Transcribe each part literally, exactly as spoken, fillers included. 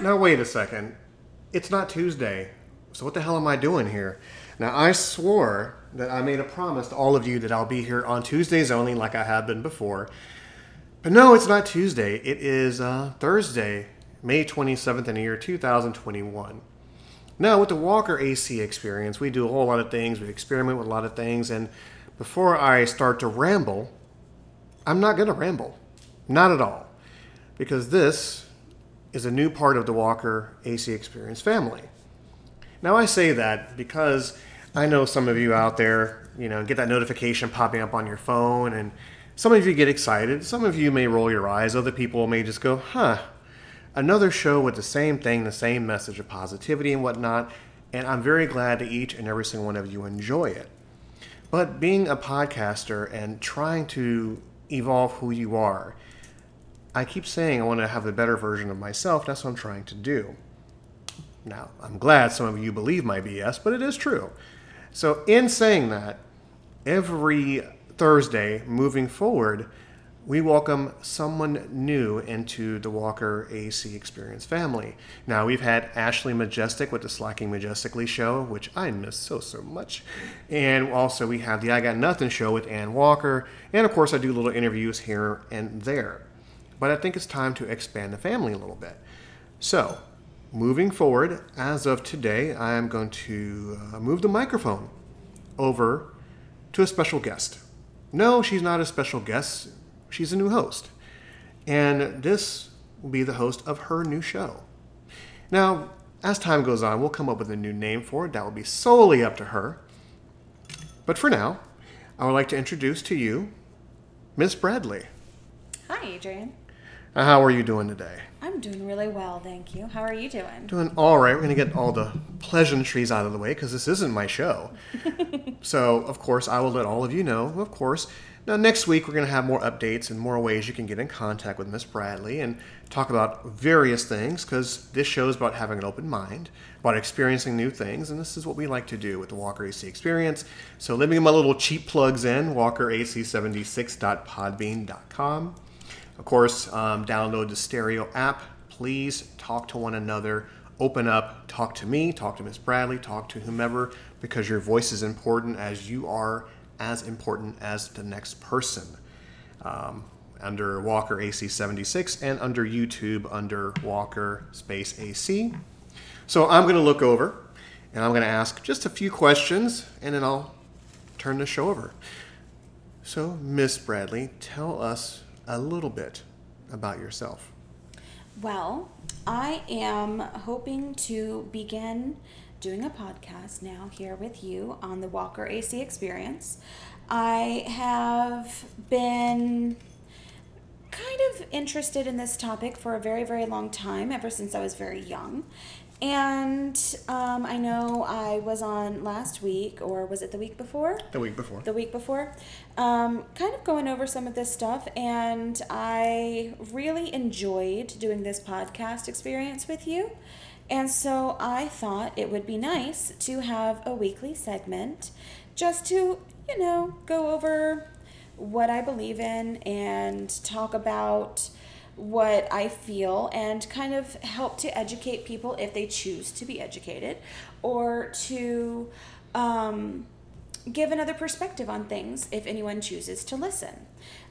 now wait a second. It's not Tuesday, so what the hell am I doing here? Now, I swore that I made a promise to all of you that I'll be here on Tuesdays only, like I have been before. But no, it's not Tuesday. It is uh, Thursday, May twenty-seventh in the year two thousand twenty-one. Now, with the Walker A C Experience, we do a whole lot of things. We experiment with a lot of things. And before I start to ramble, I'm not going to ramble. Not at all. Because this is a new part of the Walker A C Experience family. Now, I say that because I know some of you out there, you know, get that notification popping up on your phone, and some of you get excited. Some of you may roll your eyes. Other people may just go, huh, another show with the same thing, the same message of positivity and whatnot. And I'm very glad that each and every single one of you enjoy it. But being a podcaster and trying to evolve who you are, I keep saying I want to have the better version of myself. That's what I'm trying to do. Now, I'm glad some of you believe my B S, but it is true. So in saying that, every Thursday moving forward, we welcome someone new into the Walker A C Experience family. Now, we've had Ashley Majestic with the Slacking Majestically show, which I miss so, so much. And also we have the I Got Nothing show with Ann Walker. And of course, I do little interviews here and there. But I think it's time to expand the family a little bit. So, moving forward, as of today, I am going to uh, move the microphone over to a special guest. No, she's not a special guest. She's a new host. And this will be the host of her new show. Now, as time goes on, we'll come up with a new name for it. That will be solely up to her. But for now, I would like to introduce to you Miss Bradley. Hi, Adrian. How are you doing today? I'm doing really well, thank you. How are you doing? Doing all right. We're going to get all the pleasantries out of the way because this isn't my show. So, of course, I will let all of you know, of course. Now, next week, we're going to have more updates and more ways you can get in contact with Miss Bradley and talk about various things because this show is about having an open mind, about experiencing new things, and this is what we like to do with the Walker A C Experience. So, let me get my little cheap plugs in, walker a c seventy-six dot podbean dot com. Of course, um, download the STEREO app. Please talk to one another. Open up. Talk to me. Talk to Miss Bradley. Talk to whomever, because your voice is important as you are as important as the next person. Um, under Walker A C seventy-six and under YouTube under Walker Space A C. So I'm going to look over and I'm going to ask just a few questions and then I'll turn the show over. So Miss Bradley, tell us a little bit about yourself. Well, I am hoping to begin doing a podcast now here with you on the Walker A C Experience. I have been kind of interested in this topic for a very, very long time, ever since I was very young. And um, I know I was on last week, or was it the week before? The week before. The week before. Um, kind of going over some of this stuff, and I really enjoyed doing this podcast experience with you. And so I thought it would be nice to have a weekly segment just to, you know, go over what I believe in and talk about what I feel and kind of help to educate people if they choose to be educated, or to um, give another perspective on things if anyone chooses to listen.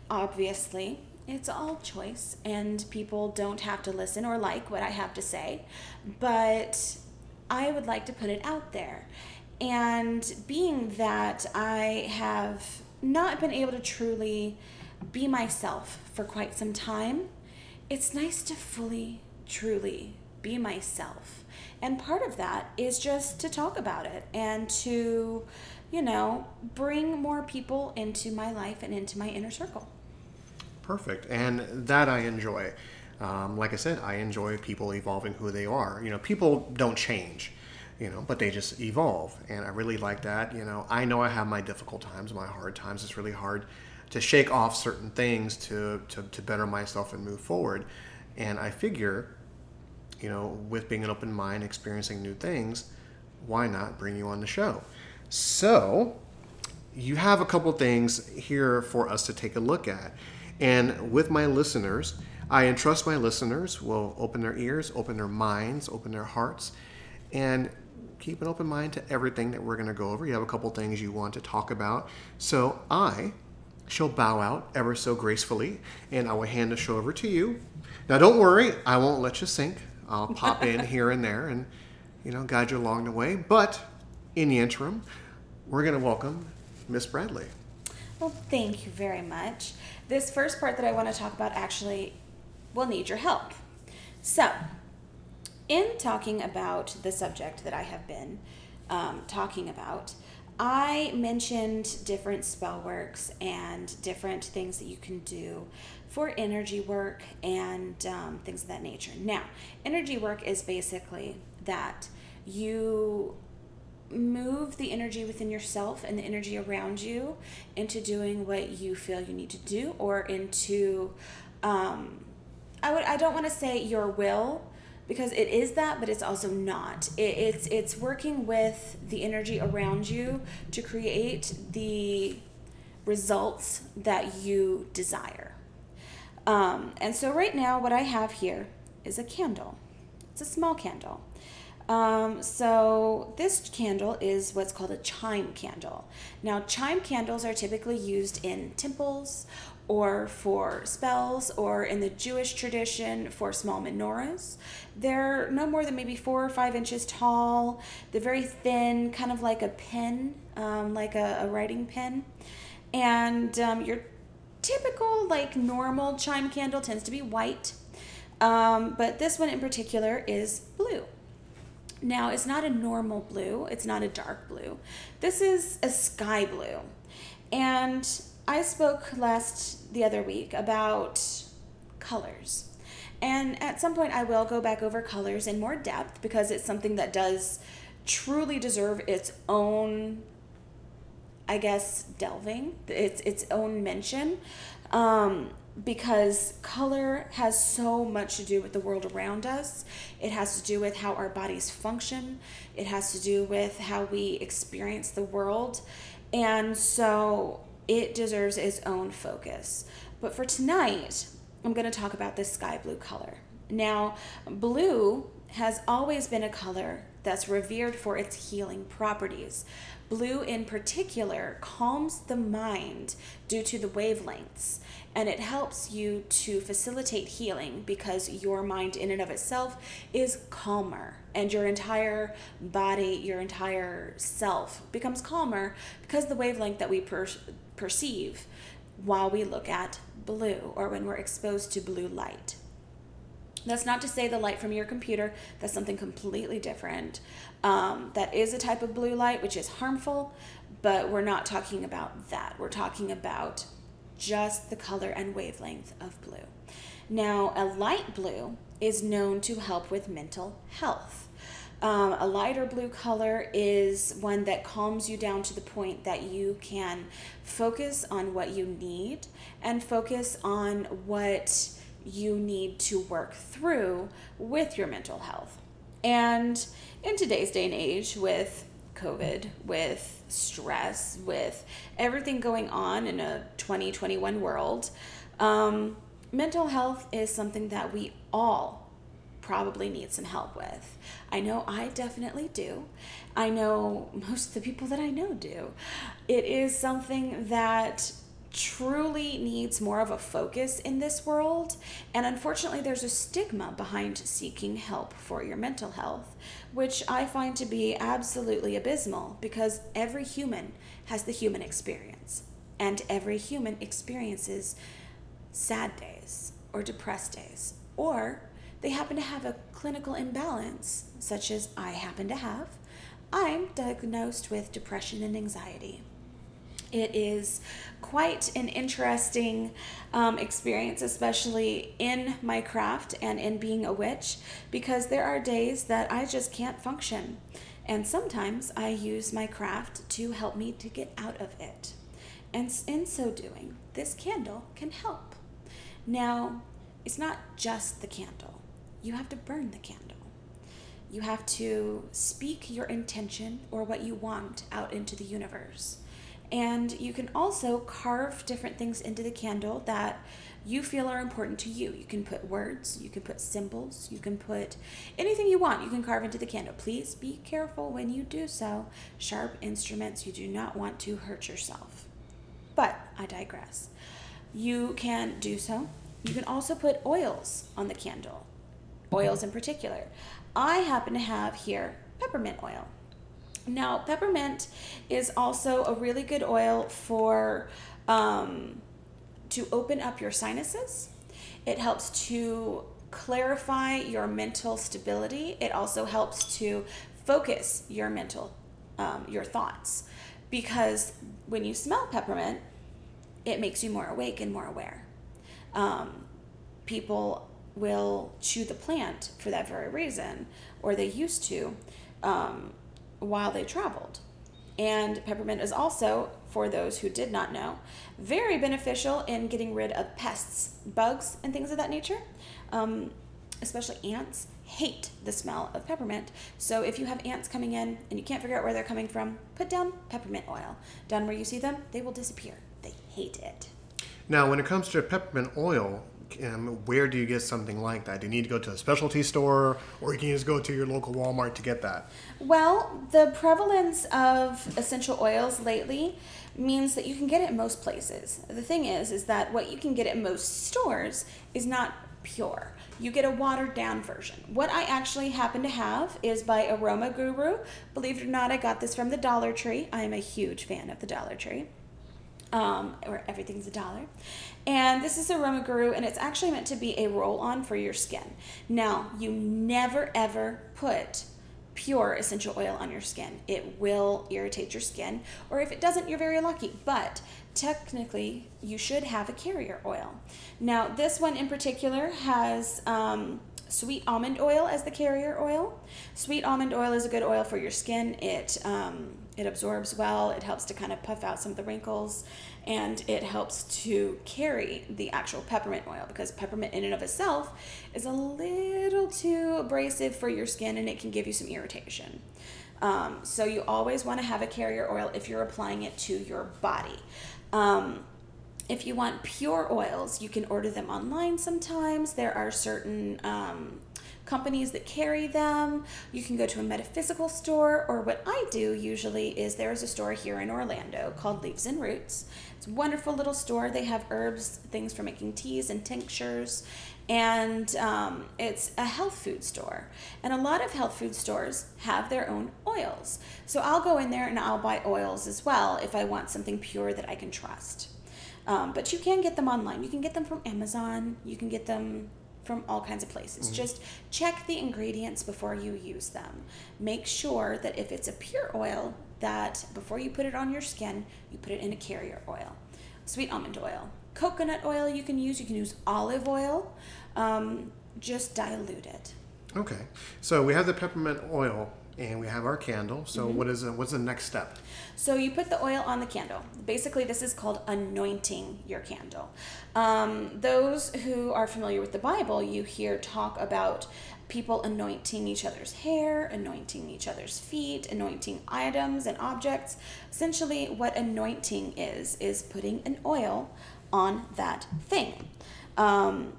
Obviously, it's all choice and people don't have to listen or like what I have to say, but I would like to put it out there. And being that I have not been able to truly be myself for quite some time, it's nice to fully, truly be myself. And part of that is just to talk about it and to, you know, bring more people into my life and into my inner circle. Perfect. And that I enjoy. Um, like I said, I enjoy people evolving who they are. You know, people don't change, you know, but they just evolve. And I really like that. You know, I know I have my difficult times, my hard times. It's really hard to shake off certain things to, to, to better myself and move forward. And I figure, you know, with being an open mind, experiencing new things, why not bring you on the show? So you have a couple things here for us to take a look at. And with my listeners, I entrust my listeners will open their ears, open their minds, open their hearts, and keep an open mind to everything that we're going to go over. You have a couple things you want to talk about. So I shall bow out ever so gracefully, and I will hand the show over to you. Now, don't worry. I won't let you sink. I'll pop in here and there and, you know, guide you along the way. But in the interim, we're going to welcome Miss Bradley. Well, thank you very much. This first part that I want to talk about actually will need your help. So, in talking about the subject that I have been um, talking about, I mentioned different spell works and different things that you can do for energy work and um, things of that nature. Now, energy work is basically that you move the energy within yourself and the energy around you into doing what you feel you need to do, or into, um, I would, I don't want to say your will, because it is that, but it's also not. It, it's it's working with the energy around you to create the results that you desire. Um, and so right now what I have here is a candle. It's a small candle. Um, so this candle is what's called a chime candle. Now, chime candles are typically used in temples or for spells, or in the Jewish tradition for small menorahs. They're no more than maybe four or five inches tall. They're very thin, kind of like a pen, um, like a, a writing pen. And um, your typical, like, normal chime candle tends to be white, um, but this one in particular is blue. Now, it's not a normal blue. It's not a dark blue. This is a sky blue. And I spoke last the other week about colors, and at some point I will go back over colors in more depth, because it's something that does truly deserve its own, I guess, delving, its its own mention, um, because color has so much to do with the world around us. It has to do with how our bodies function. It has to do with how we experience the world, and so it deserves its own focus. But for tonight, I'm going to talk about this sky blue color. Now, blue has always been a color that's revered for its healing properties. Blue in particular calms the mind due to the wavelengths, and it helps you to facilitate healing, because your mind in and of itself is calmer, and your entire body, your entire self becomes calmer because the wavelength that we per- perceive while we look at blue, or when we're exposed to blue light. That's not to say the light from your computer. That's something completely different. Um, that is a type of blue light, which is harmful, but we're not talking about that. We're talking about just the color and wavelength of blue. Now, a light blue is known to help with mental health. Um, a lighter blue color is one that calms you down to the point that you can focus on what you need and focus on what you need to work through with your mental health. And in today's day and age, with COVID, with stress, with everything going on in a twenty twenty-one world, um, mental health is something that we all probably need some help with. I know I definitely do. I know most of the people that I know do. It is something that truly needs more of a focus in this world, and unfortunately there's a stigma behind seeking help for your mental health, which I find to be absolutely abysmal, because every human has the human experience, and every human experiences sad days or depressed days, or they happen to have a clinical imbalance, such as I happen to have. I'm diagnosed with depression and anxiety. It is quite an interesting um, experience, especially in my craft and in being a witch, because there are days that I just can't function. And sometimes I use my craft to help me to get out of it. And in so doing, this candle can help. Now, it's not just the candle. You have to burn the candle. You have to speak your intention or what you want out into the universe. And you can also carve different things into the candle that you feel are important to you. You can put words, you can put symbols, you can put anything you want. You can carve into the candle. Please be careful when you do so. Sharp instruments, you do not want to hurt yourself. But I digress. You can do so. You can also put oils on the candle, oils in particular. I happen to have here peppermint oil. Now, peppermint is also a really good oil for um, to open up your sinuses. It helps to clarify your mental stability. It also helps to focus your mental, um, your thoughts, because when you smell peppermint, it makes you more awake and more aware. Um, people will chew the plant for that very reason, or they used to, um, while they traveled. And peppermint is also, for those who did not know, very beneficial in getting rid of pests, bugs, and things of that nature. Um, especially ants hate the smell of peppermint. So if you have ants coming in and you can't figure out where they're coming from, put down peppermint oil. Down where you see them, they will disappear. They hate it. Now, when it comes to peppermint oil, um, where do you get something like that? Do you need to go to a specialty store, or you can just go to your local Walmart to get that? Well, the prevalence of essential oils lately means that you can get it most places. The thing is, is that what you can get at most stores is not pure. You get a watered down version. What I actually happen to have is by Aroma Guru. Believe it or not, I got this from the Dollar Tree. I am a huge fan of the Dollar Tree. Um, where everything's a dollar. And this is Aroma Guru, and it's actually meant to be a roll-on for your skin. Now, you never, ever put pure essential oil on your skin. It will irritate your skin, or if it doesn't, you're very lucky. But technically, you should have a carrier oil. Now, this one in particular has um, sweet almond oil as the carrier oil. Sweet almond oil is a good oil for your skin. It um, It absorbs well, it helps to kind of puff out some of the wrinkles, and it helps to carry the actual peppermint oil, because peppermint in and of itself is a little too abrasive for your skin, and it can give you some irritation. Um, so you always want to have a carrier oil if you're applying it to your body. Um, If you want pure oils, you can order them online sometimes. There are certain um, companies that carry them. You can go to a metaphysical store, or what I do usually is there is a store here in Orlando called Leaves and Roots. It's a wonderful little store. They have herbs, things for making teas and tinctures, and um, it's a health food store. And a lot of health food stores have their own oils. So I'll go in there and I'll buy oils as well if I want something pure that I can trust. Um, but you can get them online. You can get them from Amazon. You can get them from all kinds of places. Mm-hmm. Just check the ingredients before you use them. Make sure that if it's a pure oil, that before you put it on your skin, you put it in a carrier oil. Sweet almond oil. Coconut oil you can use. You can use olive oil. Um, just dilute it. Okay. So we have the peppermint oil. And we have our candle. So mm-hmm. what is the, what's the next step? So you put the oil on the candle. Basically, this is called anointing your candle. Um, those who are familiar with the Bible, you hear talk about people anointing each other's hair, anointing each other's feet, anointing items and objects. Essentially, what anointing is, is putting an oil on that thing. Um,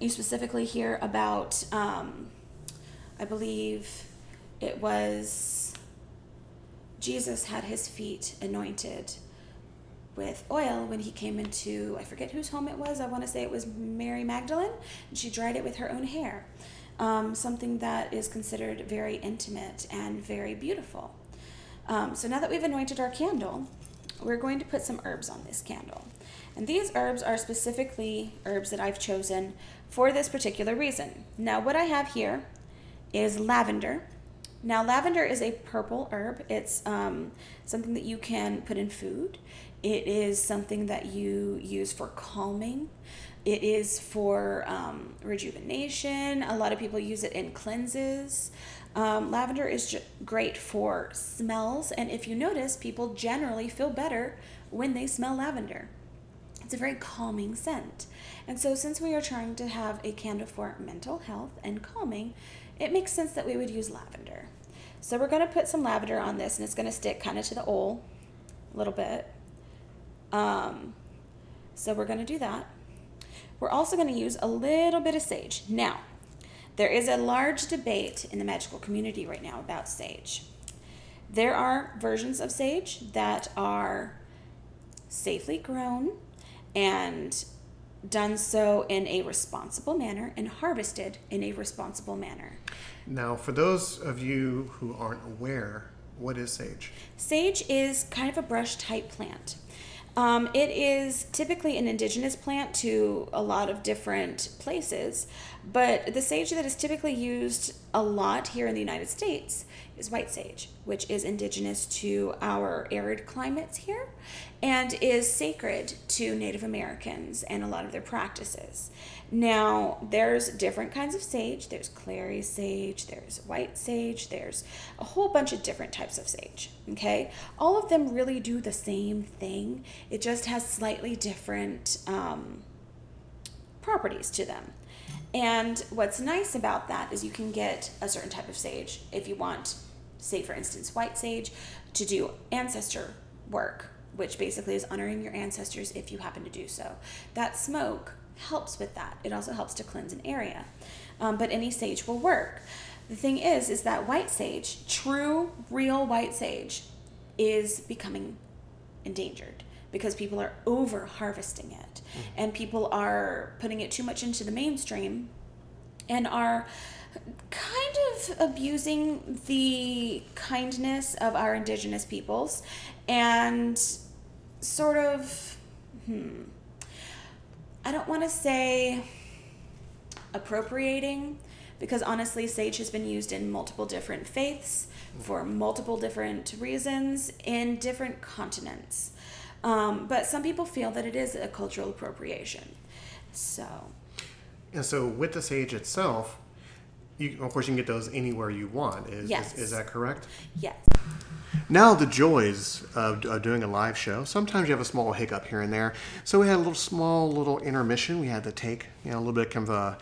you specifically hear about, um, I believe... It was Jesus had his feet anointed with oil when he came into, I forget whose home it was. I want to say it was Mary Magdalene. And she dried it with her own hair. Um, something that is considered very intimate and very beautiful. Um, so now that we've anointed our candle, we're going to put some herbs on this candle. And these herbs are specifically herbs that I've chosen for this particular reason. Now, what I have here is lavender. Now, lavender is a purple herb. It's um, something that you can put in food. It is something that you use for calming. It is for um, rejuvenation. A lot of people use it in cleanses. Um, lavender is j- great for smells. And if you notice, people generally feel better when they smell lavender. It's a very calming scent. And so since we are trying to have a candle for mental health and calming, it makes sense that we would use lavender. So we're going to put some lavender on this, and it's going to stick kind of to the oil a little bit. Um, so we're going to do that. We're also going to use a little bit of sage. Now, there is a large debate in the magical community right now about sage. There are versions of sage that are safely grown and done so in a responsible manner and harvested in a responsible manner. Now, for those of you who aren't aware, what is sage? Sage is kind of a brush-type plant. Um, it is typically an indigenous plant to a lot of different places, but the sage that is typically used a lot here in the United States is white sage, which is indigenous to our arid climates here and is sacred to Native Americans and a lot of their practices. Now, there's different kinds of sage. There's clary sage, there's white sage, there's a whole bunch of different types of sage, okay? All of them really do the same thing. It just has slightly different um, properties to them. And what's nice about that is you can get a certain type of sage if you want, say for instance, white sage, to do ancestor work, which basically is honoring your ancestors if you happen to do so. That smoke helps with that. It also helps to cleanse an area. Um, but any sage will work. The thing is, is that white sage, true, real white sage, is becoming endangered because people are over harvesting it and people are putting it too much into the mainstream and are kind of abusing the kindness of our indigenous peoples and sort of, hmm, I don't want to say appropriating, because honestly, sage has been used in multiple different faiths for multiple different reasons in different continents. Um, but some people feel that it is a cultural appropriation. So, and so with the sage itself, you, of course, you can get those anywhere you want. Is, yes. is, is that correct? Yes. Now the joys of, of doing a live show. Sometimes you have a small hiccup here and there. So we had a little small little intermission. We had to take you know a little bit of uh,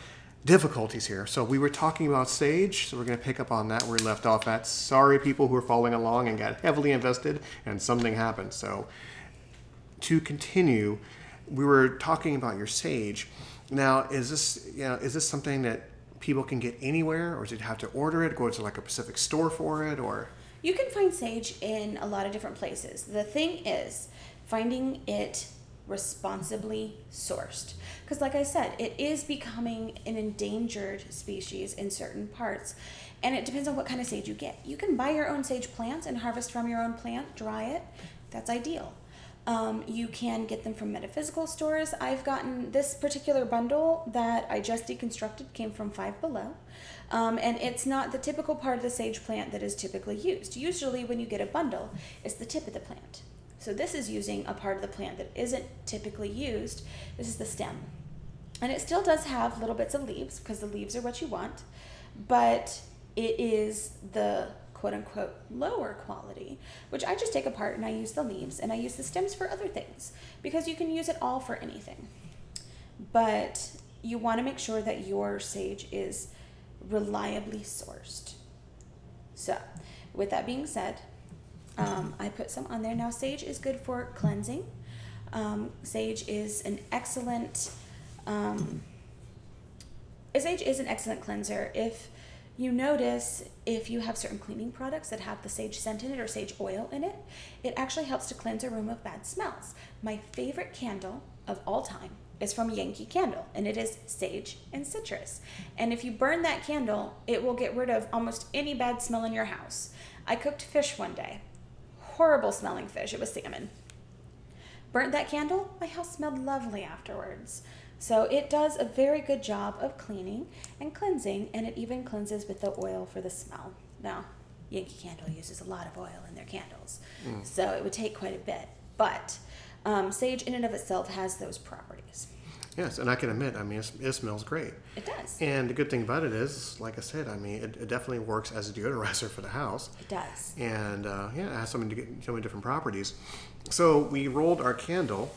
difficulties here. So we were talking about sage. So we're going to pick up on that where we left off at. Sorry, people who were following along and got heavily invested, and something happened. So. To continue, we were talking about your sage. Now, is this you know is this something that people can get anywhere, or did you have to order it, go to like a specific store for it, or? You can find sage in a lot of different places. The thing is finding it responsibly sourced, because like I said, it is becoming an endangered species in certain parts. And it depends on what kind of sage you get. You can buy your own sage plants and harvest from your own plant, dry it. That's ideal. Um, you can get them from metaphysical stores. I've gotten this particular bundle that I just deconstructed, came from Five Below. Um, and it's not the typical part of the sage plant that is typically used. Usually when you get a bundle, it's the tip of the plant. So this is using a part of the plant that isn't typically used. This is the stem. And it still does have little bits of leaves because the leaves are what you want, but it is the quote-unquote lower quality, which I just take apart and I use the leaves and I use the stems for other things, because you can use it all for anything. But you want to make sure that your sage is reliably sourced. So with that being said, um, I put some on there. Now, sage is good for cleansing. Um, sage is an excellent um, sage is an excellent cleanser. If you notice, if you have certain cleaning products that have the sage scent in it or sage oil in it, it actually helps to cleanse a room of bad smells. My favorite candle of all time is from Yankee Candle, and it is sage and citrus. And if you burn that candle, it will get rid of almost any bad smell in your house. I cooked fish one day, horrible smelling fish, it was salmon. Burnt that candle, my house smelled lovely afterwards. So it does a very good job of cleaning and cleansing, and it even cleanses with the oil for the smell. Now, Yankee Candle uses a lot of oil in their candles, mm. so it would take quite a bit. But um, sage in and of itself has those properties. Yes, and I can admit, I mean, it, it smells great. It does. And the good thing about it is, like I said, I mean, it, it definitely works as a deodorizer for the house. It does. And uh, yeah, it has so many, so many different properties. So we rolled our candle.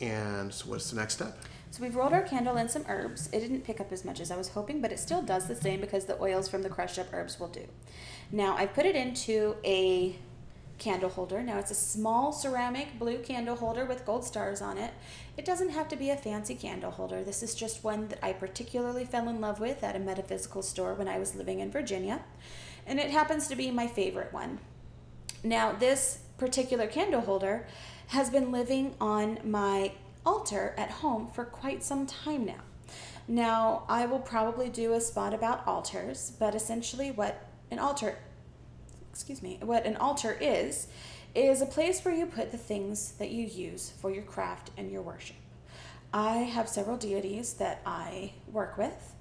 And so what's the next step? So we've rolled our candle in some herbs. It didn't pick up as much as I was hoping, but it still does the same because the oils from the crushed up herbs will do. Now I put it into a candle holder. Now it's a small ceramic blue candle holder with gold stars on it. It doesn't have to be a fancy candle holder. This is just one that I particularly fell in love with at a metaphysical store when I was living in Virginia, and it happens to be my favorite one. Now this particular candle holder has been living on my altar at home for quite some time now. Now I will probably do a spot about altars, but essentially what an altar excuse me, what an altar is, is a place where you put the things that you use for your craft and your worship. I have several deities that I work with,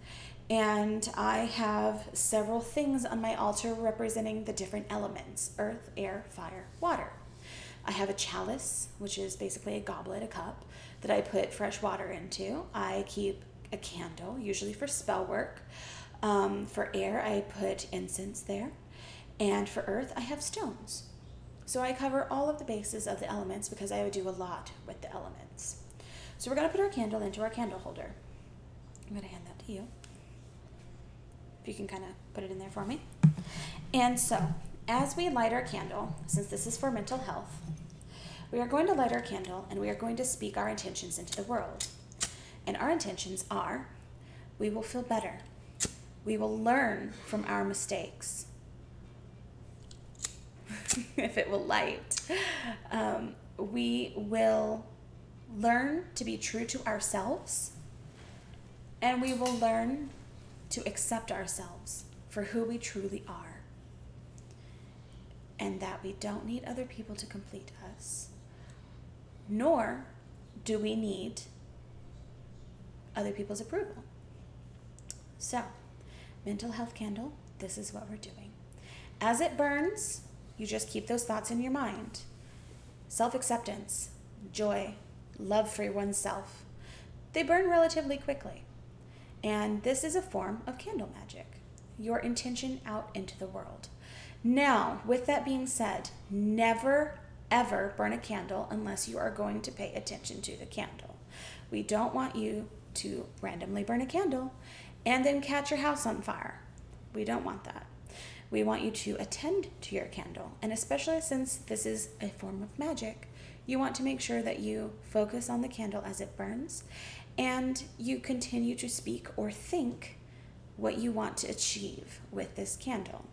and I have several things on my altar representing the different elements: earth, air, fire, water. I have a chalice, which is basically a goblet, a cup, that I put fresh water into. I keep a candle, usually for spell work. Um, for air, I put incense there. And for earth, I have stones. So I cover all of the bases of the elements because I would do a lot with the elements. So we're going to put our candle into our candle holder. I'm going to hand that to you. If you can kind of put it in there for me. And so, as we light our candle, since this is for mental health, we are going to light our candle and we are going to speak our intentions into the world. And our intentions are, we will feel better. We will learn from our mistakes. If it will light, um, we will learn to be true to ourselves, and we will learn to accept ourselves for who we truly are, and that we don't need other people to complete us, nor do we need other people's approval. So, mental health candle, this is what we're doing. As it burns, you just keep those thoughts in your mind. Self-acceptance, joy, love for oneself. They burn relatively quickly. And this is a form of candle magic, your intention out into the world. Now, with that being said, never, ever burn a candle unless you are going to pay attention to the candle. We don't want you to randomly burn a candle and then catch your house on fire. We don't want that. We want you to attend to your candle, and especially since this is a form of magic, you want to make sure that you focus on the candle as it burns, and you continue to speak or think what you want to achieve with this candle.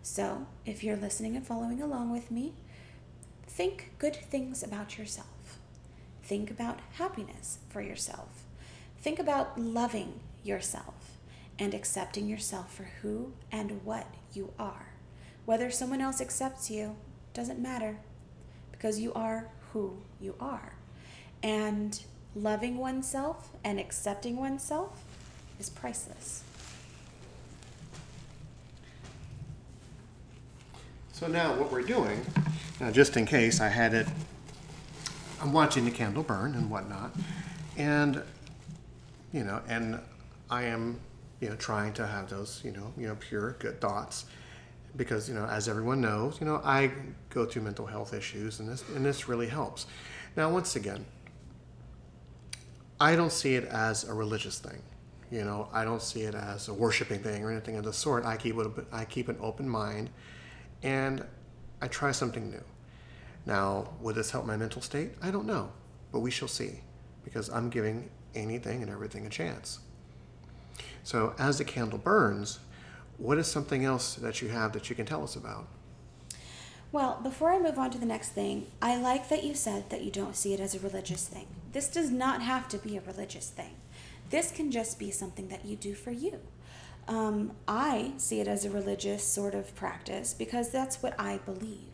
So, if you're listening and following along with me, think good things about yourself. Think about happiness for yourself. Think about loving yourself and accepting yourself for who and what you are. Whether someone else accepts you doesn't matter, because you are who you are. And loving oneself and accepting oneself is priceless. So now what we're doing, now just in case I had it, I'm watching the candle burn and whatnot, and you know, and I am you know, trying to have those, you know, you know, pure good thoughts, because, you know, as everyone knows, you know, I go through mental health issues, and this and this really helps. Now, once again, I don't see it as a religious thing, you know, I don't see it as a worshiping thing or anything of the sort. I keep a, I keep an open mind, and I try something new. Now, would this help my mental state? I don't know, but we shall see, because I'm giving anything and everything a chance. So as the candle burns, what is something else that you have that you can tell us about? Well, before I move on to the next thing, I like that you said that you don't see it as a religious thing. This does not have to be a religious thing. This can just be something that you do for you. Um, I see it as a religious sort of practice because that's what I believe.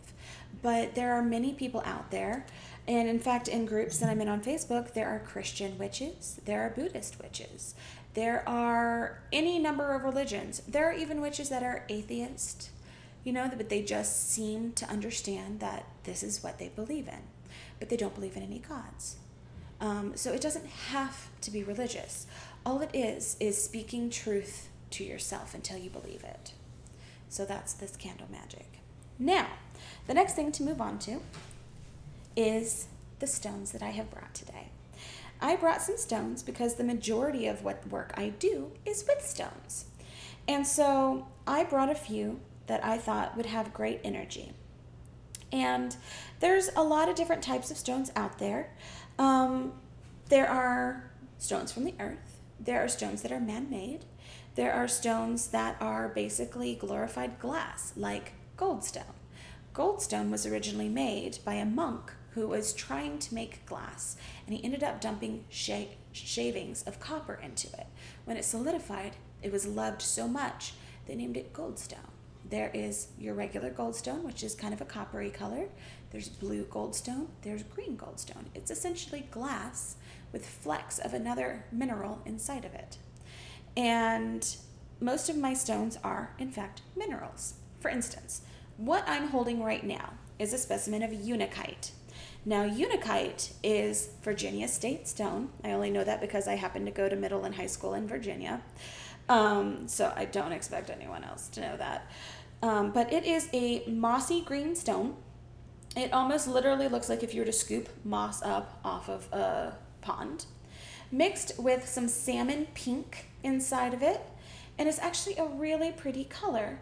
But there are many people out there, and in fact, in groups that I'm in on Facebook, there are Christian witches, there are Buddhist witches. There are any number of religions. There are even witches that are atheist, you know, but they just seem to understand that this is what they believe in, but they don't believe in any gods. Um, so it doesn't have to be religious. All it is is speaking truth to yourself until you believe it. So that's this candle magic. Now, the next thing to move on to is the stones that I have brought today. I brought some stones because the majority of what work I do is with stones. And so I brought a few that I thought would have great energy. And there's a lot of different types of stones out there. Um, there are stones from the earth. There are stones that are man-made. There are stones that are basically glorified glass, like goldstone. Goldstone was originally made by a monk who was trying to make glass, and he ended up dumping sh- shavings of copper into it. When it solidified, it was loved so much, they named it goldstone. There is your regular goldstone, which is kind of a coppery color. There's blue goldstone, there's green goldstone. It's essentially glass with flecks of another mineral inside of it. And most of my stones are, in fact, minerals. For instance, what I'm holding right now is a specimen of unikite. Now, unikite is Virginia state stone. I only know that because I happened to go to middle and high school in Virginia. Um, so I don't expect anyone else to know that. Um, but it is a mossy green stone. It almost literally looks like if you were to scoop moss up off of a pond, mixed with some salmon pink inside of it. And it's actually a really pretty color.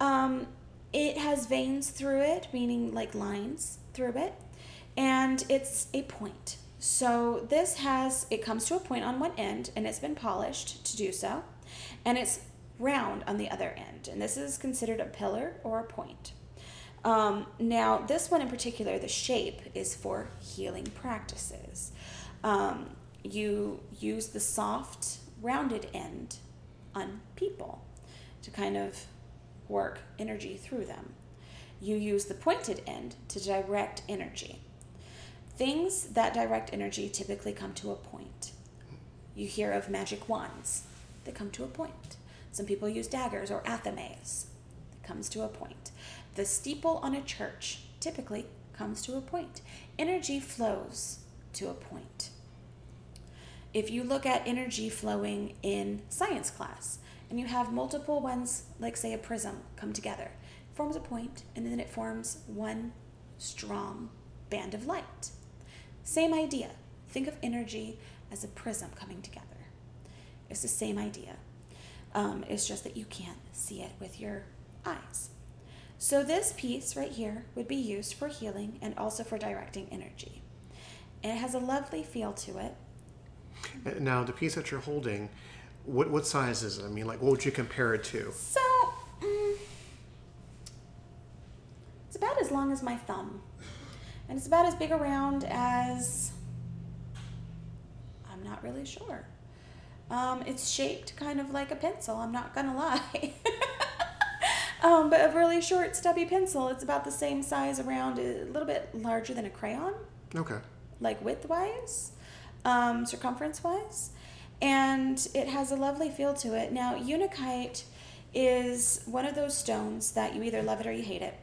Um, it has veins through it, meaning like lines through it. And it's a point. So this has, it comes to a point on one end, and it's been polished to do so. And it's round on the other end. And this is considered a pillar or a point. Um, now, this one in particular, the shape is for healing practices. Um, you use the soft, rounded end on people to kind of work energy through them. You use the pointed end to direct energy. Things that direct energy typically come to a point. You hear of magic wands. They come to a point. Some people use daggers or athames. It comes to a point. The steeple on a church typically comes to a point. Energy flows to a point. If you look at energy flowing in science class and you have multiple ones, like say a prism, come together, it forms a point, and then it forms one strong band of light. Same idea. Think of energy as a prism coming together. It's the same idea. Um, it's just that you can't see it with your eyes. So this piece right here would be used for healing and also for directing energy. And it has a lovely feel to it. Now, the piece that you're holding, what what size is it? I mean, like, what would you compare it to? So, um, it's about as long as my thumb. And it's about as big around as, I'm not really sure. Um, it's shaped kind of like a pencil, I'm not gonna lie. um, but a really short, stubby pencil. It's about the same size around, a little bit larger than a crayon. Okay. Like width-wise, um, circumference-wise. And it has a lovely feel to it. Now, unikite is one of those stones that you either love it or you hate it.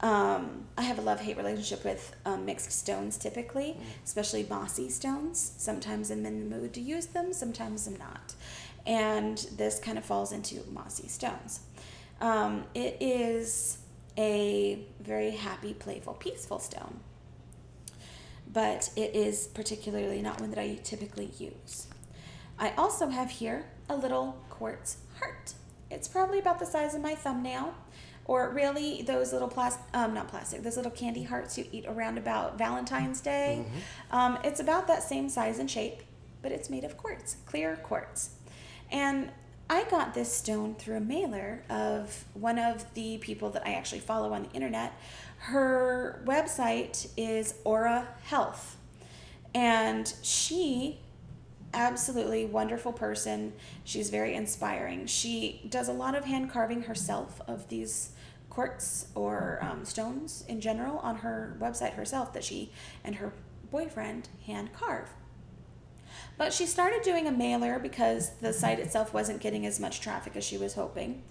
Um, I have a love-hate relationship with um, mixed stones typically, especially mossy stones. Sometimes I'm in the mood to use them, sometimes I'm not. And this kind of falls into mossy stones. Um, it is a very happy, playful, peaceful stone. But it is particularly not one that I typically use. I also have here a little quartz heart. It's probably about the size of my thumbnail. Or really, those little plastic, um, not plastic, those little candy hearts you eat around about Valentine's Day. Mm-hmm. Um, it's about that same size and shape, but it's made of quartz, clear quartz. And I got this stone through a mailer of one of the people that I actually follow on the internet. Her website is Aura Health. And she, absolutely wonderful person. She's very inspiring. She does a lot of hand carving herself of these quartz or um, stones in general on her website herself that she and her boyfriend hand carve. But she started doing a mailer because the site itself wasn't getting as much traffic as she was hoping.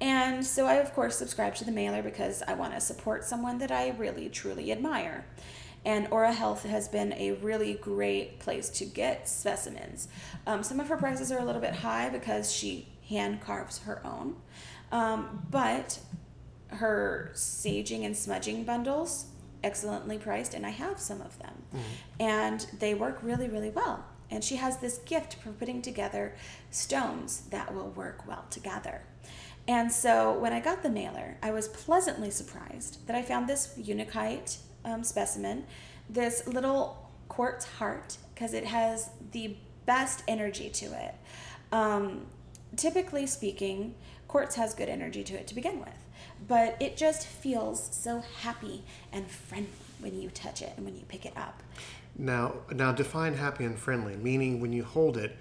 And so I, of course, subscribed to the mailer because I want to support someone that I really, truly admire. And Aura Health has been a really great place to get specimens. Um, some of her prices are a little bit high because she hand carves her own. Um, but her saging and smudging bundles, excellently priced, and I have some of them. Mm-hmm. And they work really, really well. And she has this gift for putting together stones that will work well together. And so when I got the mailer, I was pleasantly surprised that I found this Unikite um, specimen, this little quartz heart, because it has the best energy to it. Um, typically speaking, quartz has good energy to it to begin with, but it just feels so happy and friendly when you touch it and when you pick it up. Now, now define happy and friendly, meaning when you hold it,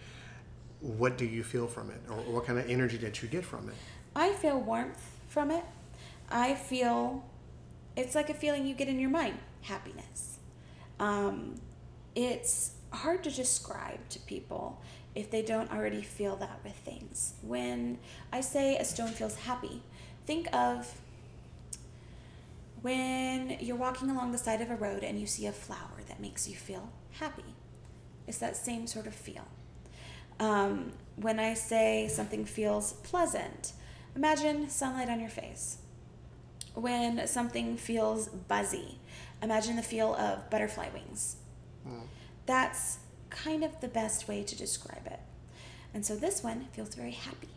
what do you feel from it? Or what kind of energy did you get from it? I feel warmth from it. I feel, it's like a feeling you get in your mind, happiness. Um, it's hard to describe to people if they don't already feel that with things. When I say a stone feels happy, think of when you're walking along the side of a road and you see a flower that makes you feel happy. It's that same sort of feel. Um, when I say something feels pleasant, imagine sunlight on your face. When something feels buzzy, imagine the feel of butterfly wings. Mm. That's kind of the best way to describe it. And so this one feels very happy.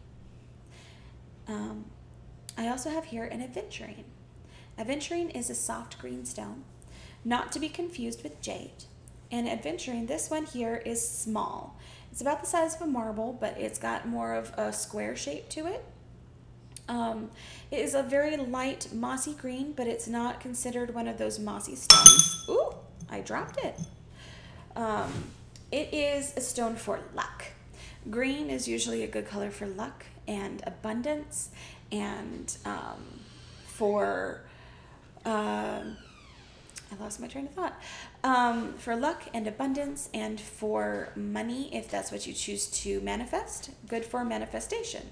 Um, I also have here an aventurine. Aventurine is a soft green stone, not to be confused with jade. And aventurine, this one here, is small. It's about the size of a marble, but it's got more of a square shape to it. Um, it is a very light mossy green, but it's not considered one of those mossy stones. Ooh, I dropped it. Um, it is a stone for luck. Green is usually a good color for luck and abundance and um, for... Uh, I lost my train of thought. Um, for luck and abundance and for money, if that's what you choose to manifest, good for manifestation.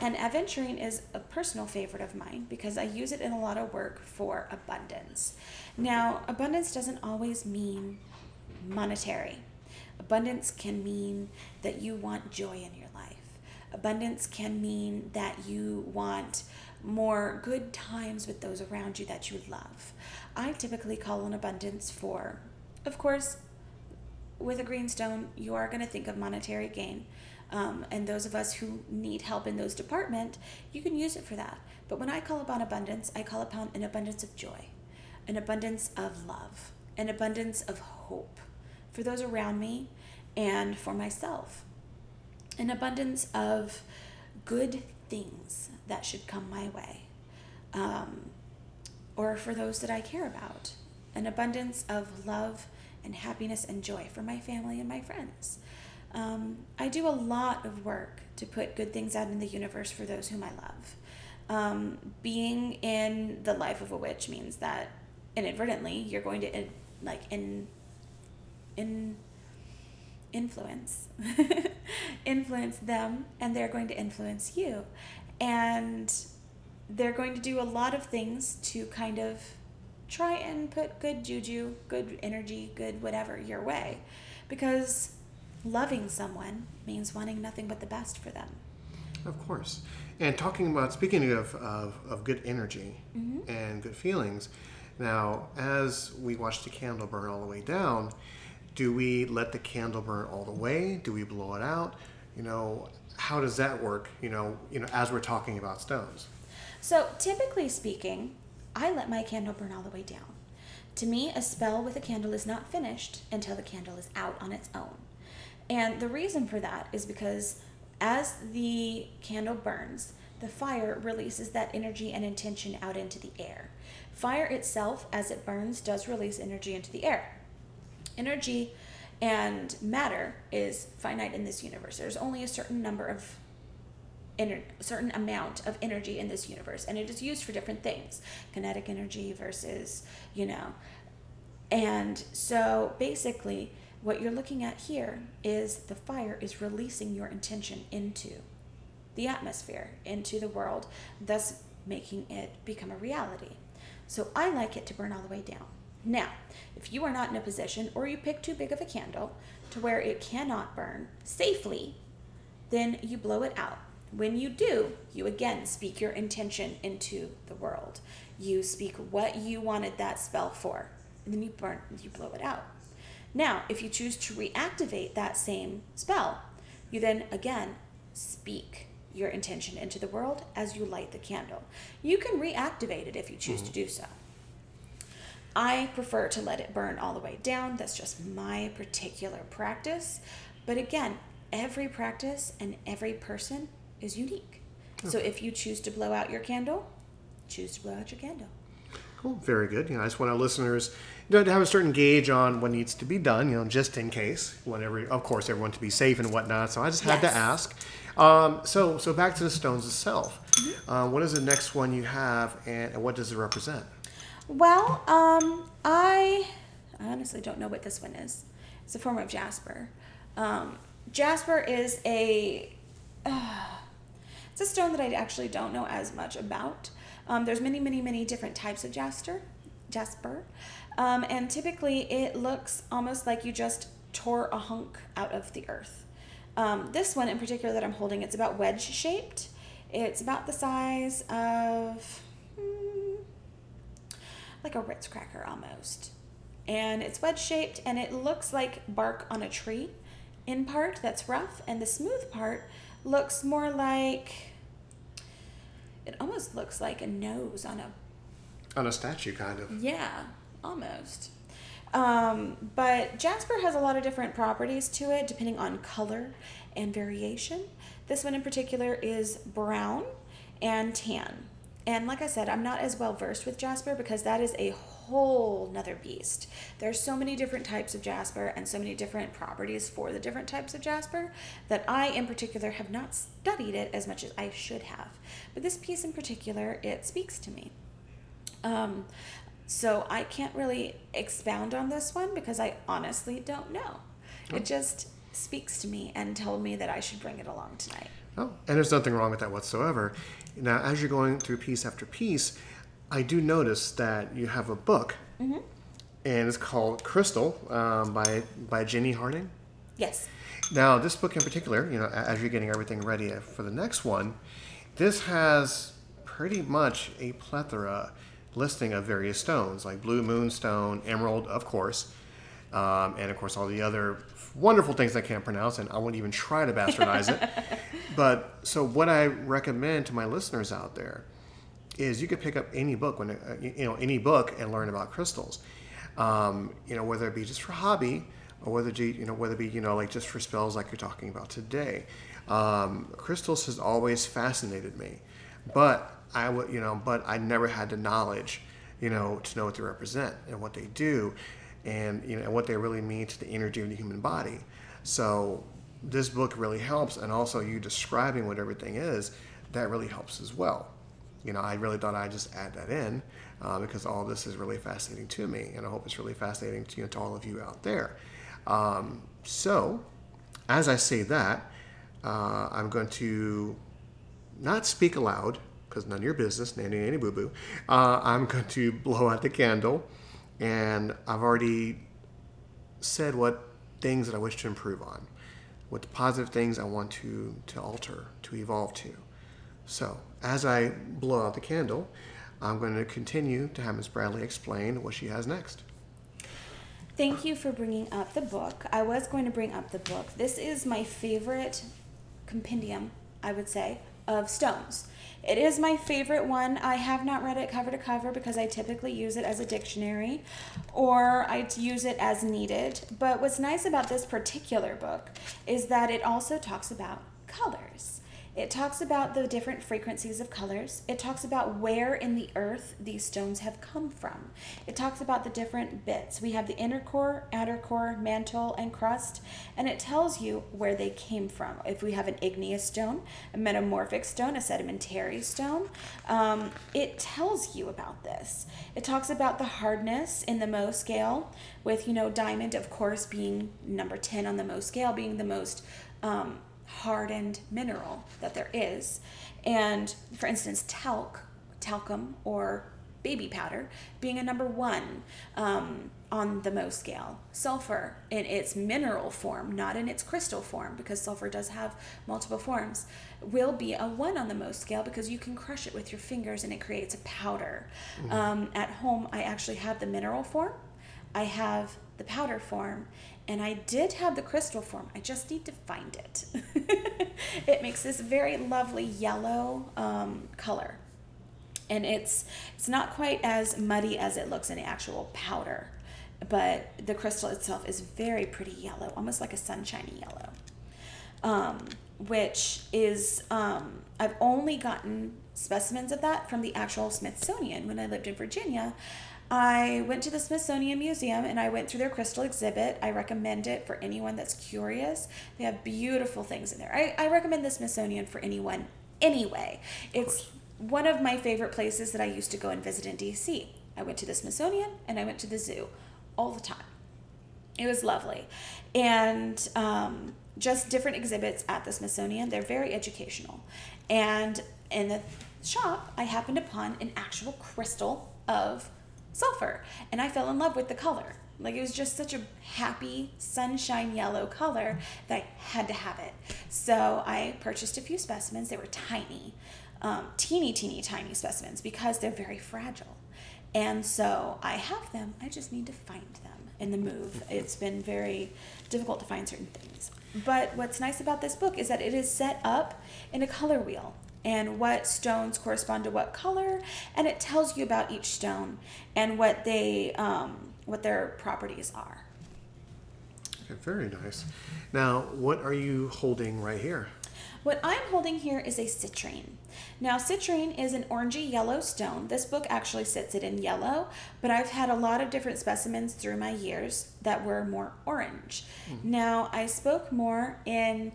And aventurine is a personal favorite of mine because I use it in a lot of work for abundance. Now, abundance doesn't always mean monetary. Abundance can mean that you want joy in your life. Abundance can mean that you want more good times with those around you that you love. I typically call on abundance for, of course, with a green stone, you are going to think of monetary gain. Um, and those of us who need help in those departments, you can use it for that. But when I call upon abundance, I call upon an abundance of joy, an abundance of love, an abundance of hope for those around me and for myself. An abundance of good things that should come my way, um, or for those that I care about. An abundance of love and happiness and joy for my family and my friends. Um, I do a lot of work to put good things out in the universe for those whom I love. Um, being in the life of a witch means that inadvertently you're going to in, like in in. influence influence them, and they're going to influence you, and they're going to do a lot of things to kind of try and put good juju, good energy, good whatever your way, because loving someone means wanting nothing but the best for them. Of course. And talking about, speaking of of, of good energy, mm-hmm. and good feelings, now as we watch the candle burn all the way down, do we let the candle burn all the way? Do we blow it out? You know, how does that work, you know, you know, as we're talking about stones? So typically speaking, I let my candle burn all the way down. To me, a spell with a candle is not finished until the candle is out on its own. And the reason for that is because as the candle burns, the fire releases that energy and intention out into the air. Fire itself, as it burns, does release energy into the air. Energy and matter is finite in this universe. There's only a certain number of ener- certain amount of energy in this universe, and it is used for different things. Kinetic energy versus, you know. And so basically what you're looking at here is the fire is releasing your intention into the atmosphere, into the world, thus making it become a reality. So I like it to burn all the way down. Now, if you are not in a position, or you pick too big of a candle to where it cannot burn safely, then you blow it out. When you do, you again speak your intention into the world. You speak what you wanted that spell for, and then you burn, you blow it out. Now, if you choose to reactivate that same spell, you then again speak your intention into the world as you light the candle. You can reactivate it if you choose mm-hmm. to do so. I prefer to let it burn all the way down. That's just my particular practice. But again, every practice and every person is unique. Okay. So if you choose to blow out your candle, choose to blow out your candle. Cool. Very good. You know, I just want our listeners, you know, to have a certain gauge on what needs to be done, you know, just in case. Whenever, of course, everyone to be safe and whatnot. So I just had yes. to ask. Um, so, so back to the stones itself. Mm-hmm. Uh, what is the next one you have, and what does it represent? Well, um, I honestly don't know what this one is. It's a form of jasper. Um, jasper is a uh, it's a stone that I actually don't know as much about. Um, there's many, many, many different types of jasper, jasper, um, and typically it looks almost like you just tore a hunk out of the earth. Um, this one in particular that I'm holding, it's about wedge shaped. It's about the size of hmm, like a Ritz cracker almost, and it's wedge shaped, and it looks like bark on a tree. In part that's rough, and the smooth part looks more like. It almost looks like a nose on a... On a statue, kind of. Yeah, almost. Um, but jasper has a lot of different properties to it, depending on color and variation. This one in particular is brown and tan. And like I said, I'm not as well versed with jasper because that is a whole nother beast. There's so many different types of jasper and so many different properties for the different types of jasper that I, in particular, have not studied it as much as I should have. But this piece in particular, it speaks to me. Um, so I can't really expound on this one because I honestly don't know. Oh. It just speaks to me and told me that I should bring it along tonight. Oh, and there's nothing wrong with that whatsoever. Now, as you're going through piece after piece, I do notice that you have a book, mm-hmm. and it's called Crystal um, by by Jenny Harding. Yes. Now, this book in particular, you know, as you're getting everything ready for the next one, this has pretty much a plethora listing of various stones, like blue moonstone, emerald, of course, um, and of course all the other wonderful things I can't pronounce, and I won't even try to bastardize it. But so what I recommend to my listeners out there is you could pick up any book when uh, you know any book and learn about crystals, um, you know whether it be just for hobby or whether it be, you know whether it be you know like just for spells like you're talking about today. Um, crystals has always fascinated me, but I would you know but I never had the knowledge, you know, to know what they represent and what they do, and you know and what they really mean to the energy of the human body. So this book really helps, and also you describing what everything is, that really helps as well. You know, I really thought I'd just add that in uh, because all this is really fascinating to me, and I hope it's really fascinating to, you know, to all of you out there. Um, so, as I say that, uh, I'm going to not speak aloud because none of your business, nanny, nanny, boo, boo. Uh, I'm going to blow out the candle, and I've already said what things that I wish to improve on, what the positive things I want to to alter, to evolve to. So, as I blow out the candle, I'm going to continue to have Miss Bradley explain what she has next. Thank you for bringing up the book. I was going to bring up the book. This is my favorite compendium, I would say, of stones. It is my favorite one. I have not read it cover to cover because I typically use it as a dictionary or I use it as needed. But what's nice about this particular book is that it also talks about colors. It talks about the different frequencies of colors. It talks about where in the earth these stones have come from. It talks about the different bits. We have the inner core, outer core, mantle, and crust, and it tells you where they came from. If we have an igneous stone, a metamorphic stone, a sedimentary stone, um, it tells you about this. It talks about the hardness in the Mohs scale with, you know, diamond, of course, being number ten on the Mohs scale, being the most... Um, hardened mineral that there is. And for instance, talc, talcum, or baby powder being a number one um, on the Mohs scale. Sulfur in its mineral form, not in its crystal form, because sulfur does have multiple forms, will be a one on the Mohs scale because you can crush it with your fingers and it creates a powder. Mm-hmm. Um, at home, I actually have the mineral form. I have the powder form, and I did have the crystal form. I just need to find it. It makes this very lovely yellow um, color. And it's it's not quite as muddy as it looks in the actual powder, but the crystal itself is very pretty yellow, almost like a sunshiny yellow, um, which is, um, I've only gotten specimens of that from the actual Smithsonian. When I lived in Virginia, I went to the Smithsonian Museum and I went through their crystal exhibit. I recommend it for anyone that's curious. They have beautiful things in there. I, I recommend the Smithsonian for anyone anyway. It's one of my favorite places that I used to go and visit in D C. I went to the Smithsonian and I went to the zoo all the time. It was lovely. And um, just different exhibits at the Smithsonian. They're very educational. And in the shop, I happened upon an actual crystal of sulfur, and I fell in love with the color. Like, it was just such a happy sunshine yellow color that I had to have it. So I purchased a few specimens. They were tiny, um, teeny, teeny, tiny specimens because they're very fragile. And so I have them. I just need to find them in the move. It's been very difficult to find certain things. But what's nice about this book is that it is set up in a color wheel, and what stones correspond to what color, and it tells you about each stone and what they um, what their properties are. Okay, very nice. Now, what are you holding right here? What I'm holding here is a citrine. Now, citrine is an orangey yellow stone. This book actually sets it in yellow, but I've had a lot of different specimens through my years that were more orange. Mm-hmm. Now, I spoke more in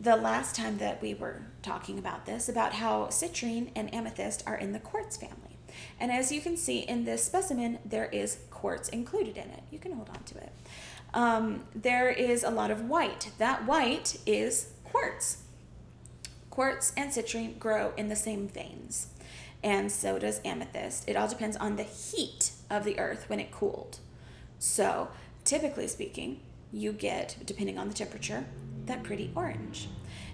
the last time that we were talking about this, about how citrine and amethyst are in the quartz family. And as you can see in this specimen, there is quartz included in it. You can hold on to it. Um, there is a lot of white. That white is quartz. Quartz and citrine grow in the same veins, and so does amethyst. It all depends on the heat of the earth when it cooled. So typically speaking, you get, depending on the temperature, that pretty orange.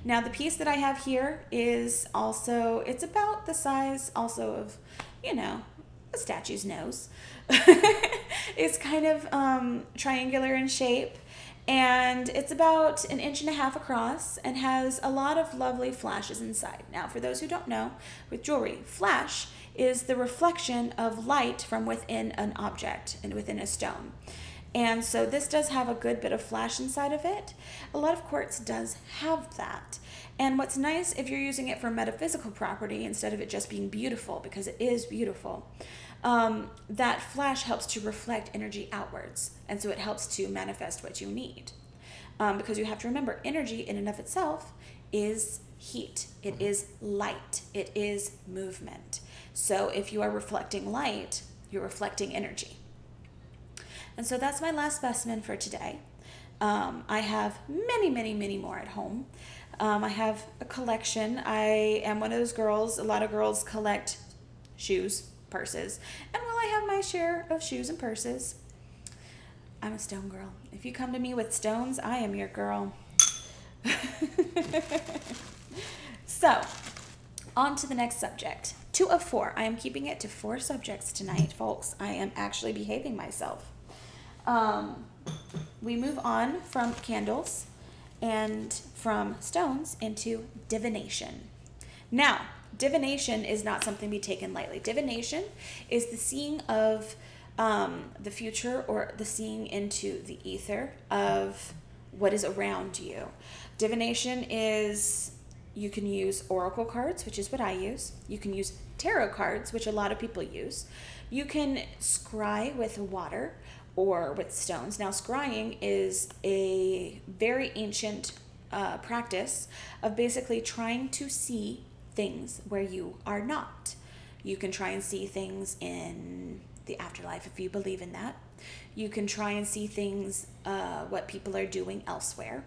Now, the piece that I have here is also, it's about the size also of, you know, a statue's nose. It's kind of um, triangular in shape. And it's about an inch and a half across and has a lot of lovely flashes inside. Now, for those who don't know, with jewelry, flash is the reflection of light from within an object and within a stone. And so this does have a good bit of flash inside of it. A lot of quartz does have that. And what's nice, if you're using it for metaphysical property instead of it just being beautiful, because it is beautiful, um, that flash helps to reflect energy outwards. And so it helps to manifest what you need. Um, because you have to remember, energy in and of itself is heat. It is light. It is movement. So if you are reflecting light, you're reflecting energy. And so that's my last specimen for today. Um, I have many, many, many more at home. Um, I have a collection. I am one of those girls. A lot of girls collect shoes, purses. And while I have my share of shoes and purses, I'm a stone girl. If you come to me with stones, I am your girl. So, on to the next subject. Two of four. I am keeping it to four subjects tonight, folks. I am actually behaving myself. Um, we move on from candles and from stones into divination. Now, divination is not something we take in lightly. Divination is the seeing of um, the future, or the seeing into the ether of what is around you. Divination is, you can use oracle cards, which is what I use. You can use tarot cards, which a lot of people use. You can scry with water or with stones. Now, scrying is a very ancient uh, practice of basically trying to see things where you are not. You can try and see things in the afterlife if you believe in that. You can try and see things, uh, what people are doing elsewhere.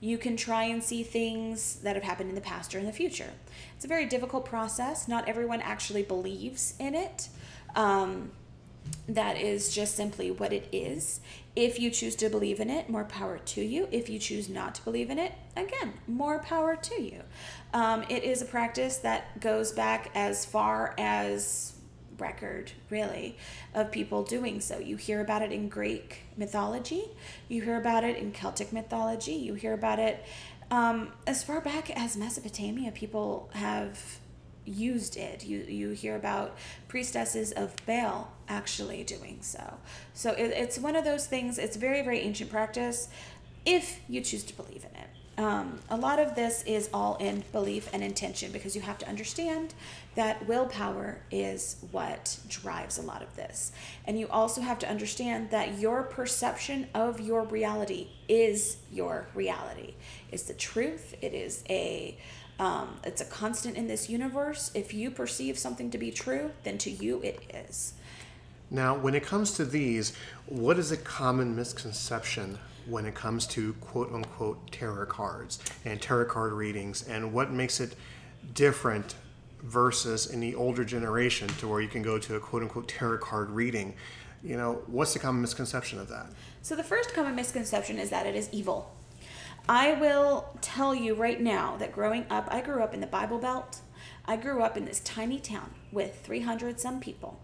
You can try and see things that have happened in the past or in the future. It's a very difficult process. Not everyone actually believes in it. Um, That is just simply what it is. If you choose to believe in it, more power to you. If you choose not to believe in it, again, more power to you. Um, it is a practice that goes back as far as record, really, of people doing so. You hear about it in Greek mythology. You hear about it in Celtic mythology. You hear about it Um, as far back as Mesopotamia, people have used it. You you hear about priestesses of Baal actually doing so. So it, it's one of those things. It's very, very ancient practice, if you choose to believe in it. Um, a lot of this is all in belief and intention, because you have to understand that willpower is what drives a lot of this. And you also have to understand that your perception of your reality is your reality. It's the truth. It is a, um, it's a constant in this universe. If you perceive something to be true, then to you it is. Now, when it comes to these, what is a common misconception when it comes to quote-unquote tarot cards and tarot card readings, and what makes it different versus in the older generation to where you can go to a quote-unquote tarot card reading? You know, what's the common misconception of that? So the first common misconception is that it is evil. I will tell you right now that growing up, I grew up in the Bible Belt. I grew up in this tiny town with three hundred some people.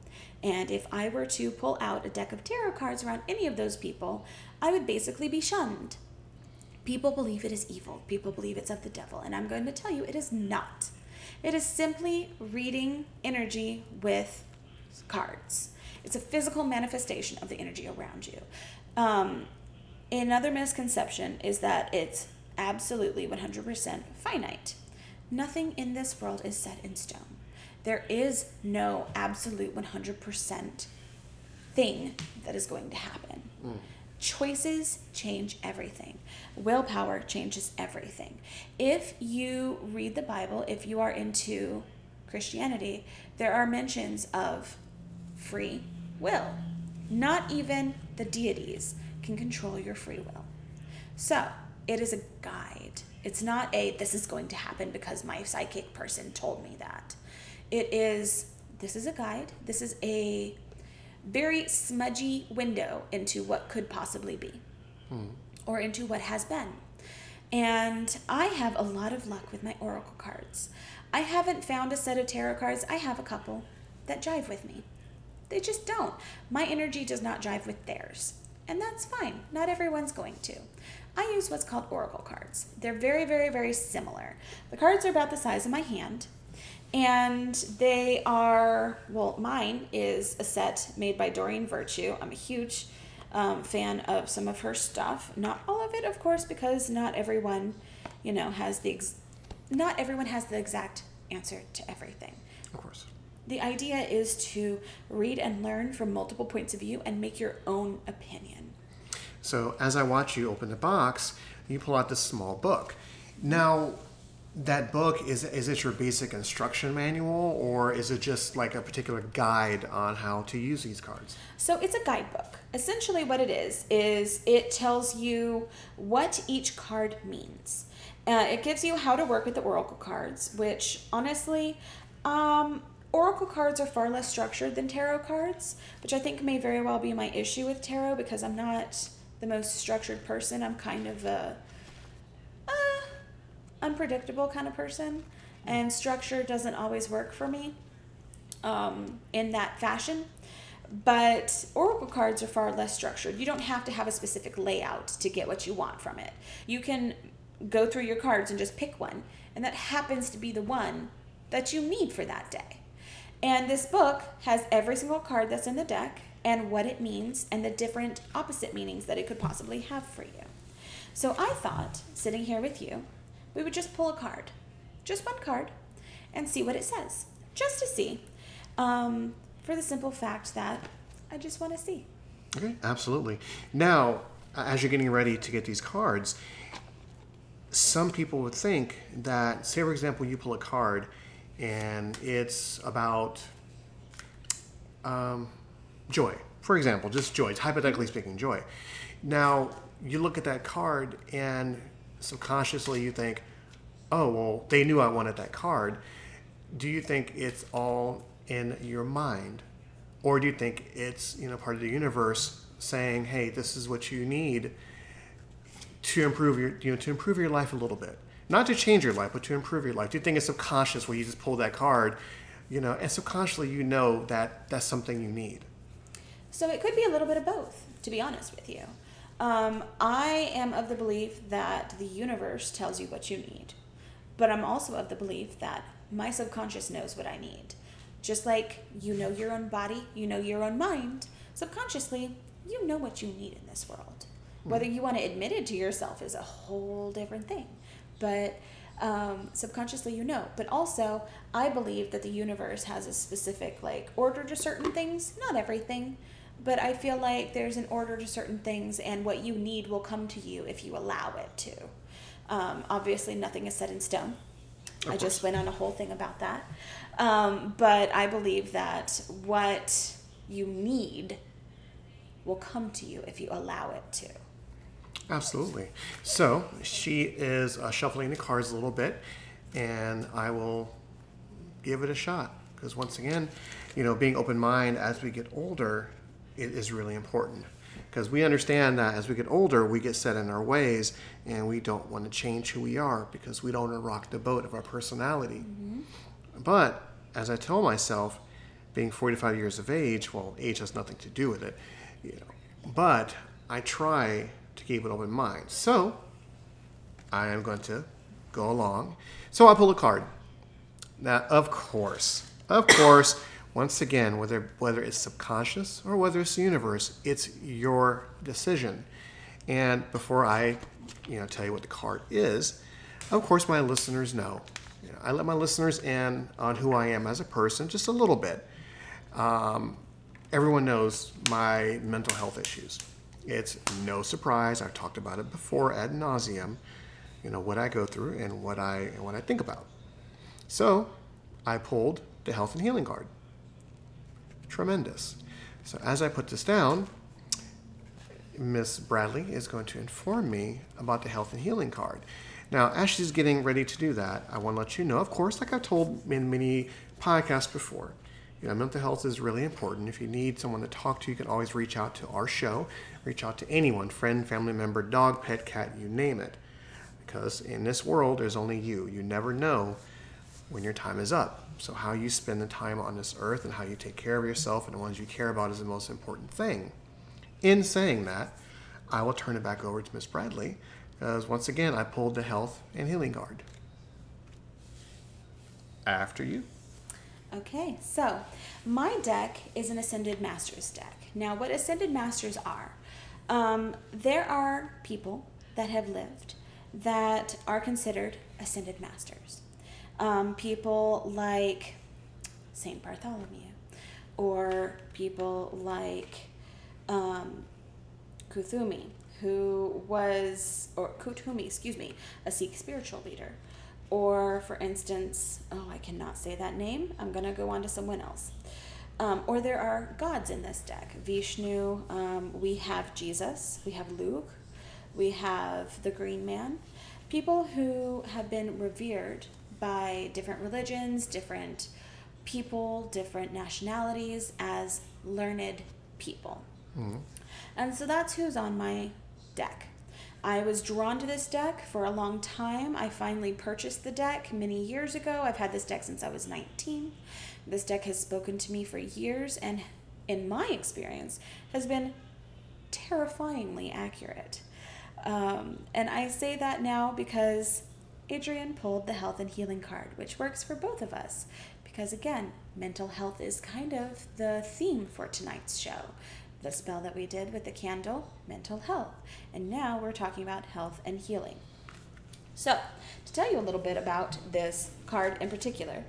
And if I were to pull out a deck of tarot cards around any of those people, I would basically be shunned. People believe it is evil. People believe it's of the devil. And I'm going to tell you, it is not. It is simply reading energy with cards. It's a physical manifestation of the energy around you. Um, another misconception is that it's absolutely one hundred percent finite. Nothing in this world is set in stone. There is no absolute one hundred percent thing that is going to happen. Mm. Choices change everything. Willpower changes everything. If you read the Bible, if you are into Christianity, there are mentions of free will. Not even the deities can control your free will. So it is a guide. It's not a, this is going to happen because my psychic person told me that. It is, this is a guide. This is a very smudgy window into what could possibly be, hmm. or into what has been. And I have a lot of luck with my oracle cards. I haven't found a set of tarot cards. I have a couple that jive with me. They just don't. My energy does not jive with theirs. And that's fine. Not everyone's going to. I use what's called oracle cards. They're very, very, very similar. The cards are about the size of my hand. And they are, well, mine is a set made by Doreen Virtue. I'm a huge um, fan of some of her stuff. Not all of it, of course, because not everyone, you know, has the, ex- not everyone has the exact answer to everything. Of course. The idea is to read and learn from multiple points of view and make your own opinion. So as I watch you open the box, you pull out this small book. Now, that book, is is it your basic instruction manual, or is it just like a particular guide on how to use these cards? So it's a guidebook. Essentially what it is, is it tells you what each card means. Uh, it gives you how to work with the oracle cards, which honestly, um, oracle cards are far less structured than tarot cards, which I think may very well be my issue with tarot, because I'm not the most structured person. I'm kind of a unpredictable kind of person, and structure doesn't always work for me um, in that fashion. But oracle cards are far less structured. You don't have to have a specific layout to get what you want from it. You can go through your cards and just pick one, and that happens to be the one that you need for that day. And this book has every single card that's in the deck and what it means and the different opposite meanings that it could possibly have for you. So I thought, sitting here with you, we would just pull a card, just one card, and see what it says, just to see, um, for the simple fact that I just want to see. Okay, absolutely. Now, as you're getting ready to get these cards, some people would think that, say for example, you pull a card, and it's about um, joy. For example, just joy, hypothetically speaking, joy. Now, you look at that card, and subconsciously you think, oh, well, they knew I wanted that card. Do you think it's all in your mind? Or do you think it's, you know, part of the universe saying, hey, this is what you need to improve your, you know, to improve your life a little bit? Not to change your life, but to improve your life. Do you think it's subconscious where you just pull that card, you know, and subconsciously you know that that's something you need? So it could be a little bit of both, to be honest with you. Um, I am of the belief that the universe tells you what you need, but I'm also of the belief that my subconscious knows what I need. Just like you know your own body, you know your own mind, subconsciously, you know what you need in this world. Whether you want to admit it to yourself is a whole different thing, but um, subconsciously you know. But also, I believe that the universe has a specific like order to certain things, not everything, but I feel like there's an order to certain things, and what you need will come to you if you allow it to. Um, obviously, nothing is set in stone. I just went on a whole thing about that. Um, but I believe that what you need will come to you if you allow it to. Absolutely. So she is uh, shuffling the cards a little bit, and I will give it a shot. Because once again, you know, being open-minded as we get older, it is really important, because we understand that as we get older, we get set in our ways, and we don't want to change who we are because we don't want to rock the boat of our personality. Mm-hmm. But as I tell myself, being forty-five years of age, well, age has nothing to do with it, you know, but I try to keep an open mind. So I am going to go along. So I'll pull a card. Now, of course, of course, once again, whether whether it's subconscious or whether it's the universe, it's your decision. And before I, you know, tell you what the card is, of course, my listeners know. You know, I let my listeners in on who I am as a person just a little bit. Um, everyone knows my mental health issues. It's no surprise. I've talked about it before ad nauseum. You know what I go through and what I and what I think about. So I pulled the health and healing card. Tremendous. So as I put this down, Miss Bradley is going to inform me about the health and healing card. Now, as she's getting ready to do that, I want to let you know, of course, like I've told in many podcasts before, you know, mental health is really important. If you need someone to talk to, you can always reach out to our show, reach out to anyone, friend, family member, dog, pet, cat, you name it. Because in this world, there's only you. You never know when your time is up. So how you spend the time on this earth and how you take care of yourself and the ones you care about is the most important thing. In saying that, I will turn it back over to Miss Bradley, because once again, I pulled the health and healing card. After you. Okay, so my deck is an Ascended Masters deck. Now, what Ascended Masters are, um, there are people that have lived that are considered Ascended Masters. Um, people like Saint Bartholomew, or people like um, Kuthumi, who was, or Kuthumi, excuse me, a Sikh spiritual leader. Or, for instance, oh, I cannot say that name. I'm going to go on to someone else. Um, or there are gods in this deck. Vishnu, um, we have Jesus, we have Luke, we have the Green Man. People who have been revered by different religions, different people, different nationalities as learned people. Mm-hmm. And so that's who's on my deck. I was drawn to this deck for a long time. I finally purchased the deck many years ago. I've had this deck since I was nineteen. This deck has spoken to me for years and, in my experience, has been terrifyingly accurate. Um, and I say that now because Adrian pulled the health and healing card, which works for both of us because, again, mental health is kind of the theme for tonight's show. The spell that we did with the candle, mental health, and now we're talking about health and healing. So, to tell you a little bit about this card in particular,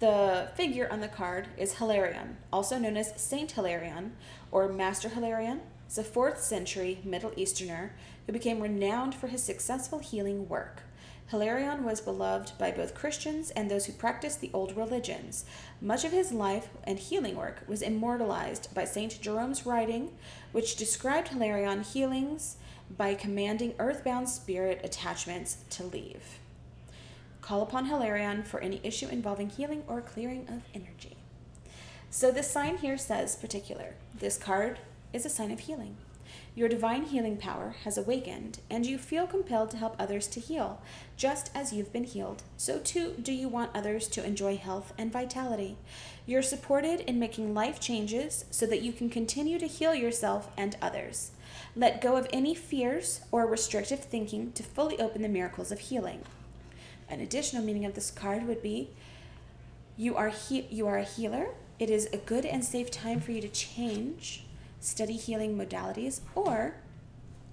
the figure on the card is Hilarion, also known as Saint Hilarion or Master Hilarion. He's a fourth century Middle Easterner who became renowned for his successful healing work. Hilarion was beloved by both Christians and those who practiced the old religions. Much of his life and healing work was immortalized by Saint Jerome's writing, which described Hilarion healings by commanding earthbound spirit attachments to leave. Call upon Hilarion for any issue involving healing or clearing of energy. So this sign here says particular. This card is a sign of healing. Your divine healing power has awakened, and you feel compelled to help others to heal. Just as you've been healed, so too do you want others to enjoy health and vitality. You're supported in making life changes so that you can continue to heal yourself and others. Let go of any fears or restrictive thinking to fully open the miracles of healing. An additional meaning of this card would be, you are he- you are a healer. It is a good and safe time for you to change, study healing modalities, or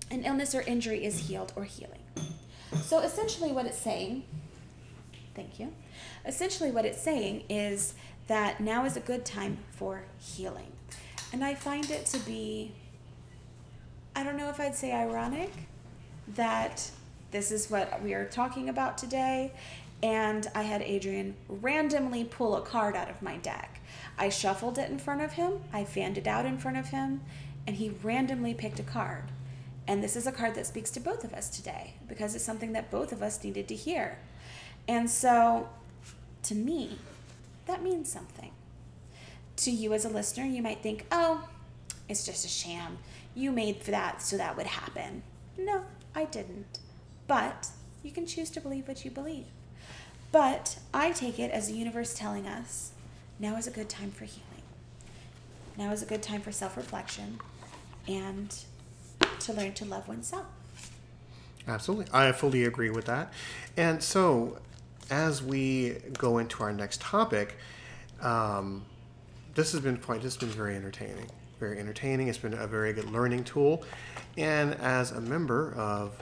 an illness or injury is healed or healing. So essentially what it's saying, thank you, essentially what it's saying is that now is a good time for healing. And I find it to be, I don't know if I'd say ironic, that this is what we are talking about today, and I had Adrian randomly pull a card out of my deck. I shuffled it in front of him, I fanned it out in front of him, and he randomly picked a card. And this is a card that speaks to both of us today, because it's something that both of us needed to hear. And so, to me, that means something. To you as a listener, you might think, oh, it's just a sham. You made for that so that would happen. No, I didn't. But you can choose to believe what you believe. But I take it as the universe telling us, now is a good time for healing. Now is a good time for self-reflection and to learn to love oneself. Absolutely. I fully agree with that. And so as we go into our next topic, um, this has been quite, this has been very entertaining. Very entertaining. It's been a very good learning tool. And as a member of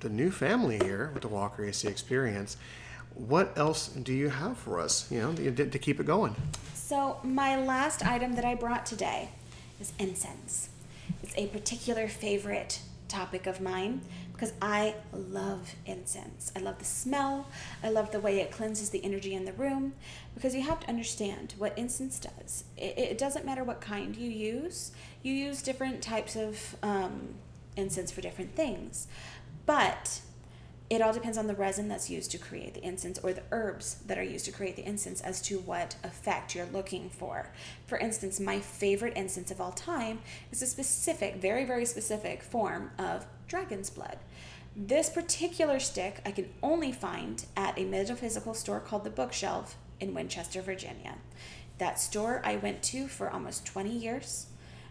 the new family here with the Walker A C Experience, what else do you have for us, you know, to keep it going? So my last item that I brought today is incense. It's a particular favorite topic of mine because I love incense. I love the smell. I love the way it cleanses the energy in the room, because you have to understand what incense does. It, it doesn't matter what kind you use. You use different types of um, incense for different things, but it all depends on the resin that's used to create the incense, or the herbs that are used to create the incense, as to what effect you're looking for. For instance, my favorite incense of all time is a specific, very, very specific form of dragon's blood. This particular stick I can only find at a metaphysical store called The Bookshelf in Winchester, Virginia. That store I went to for almost twenty years.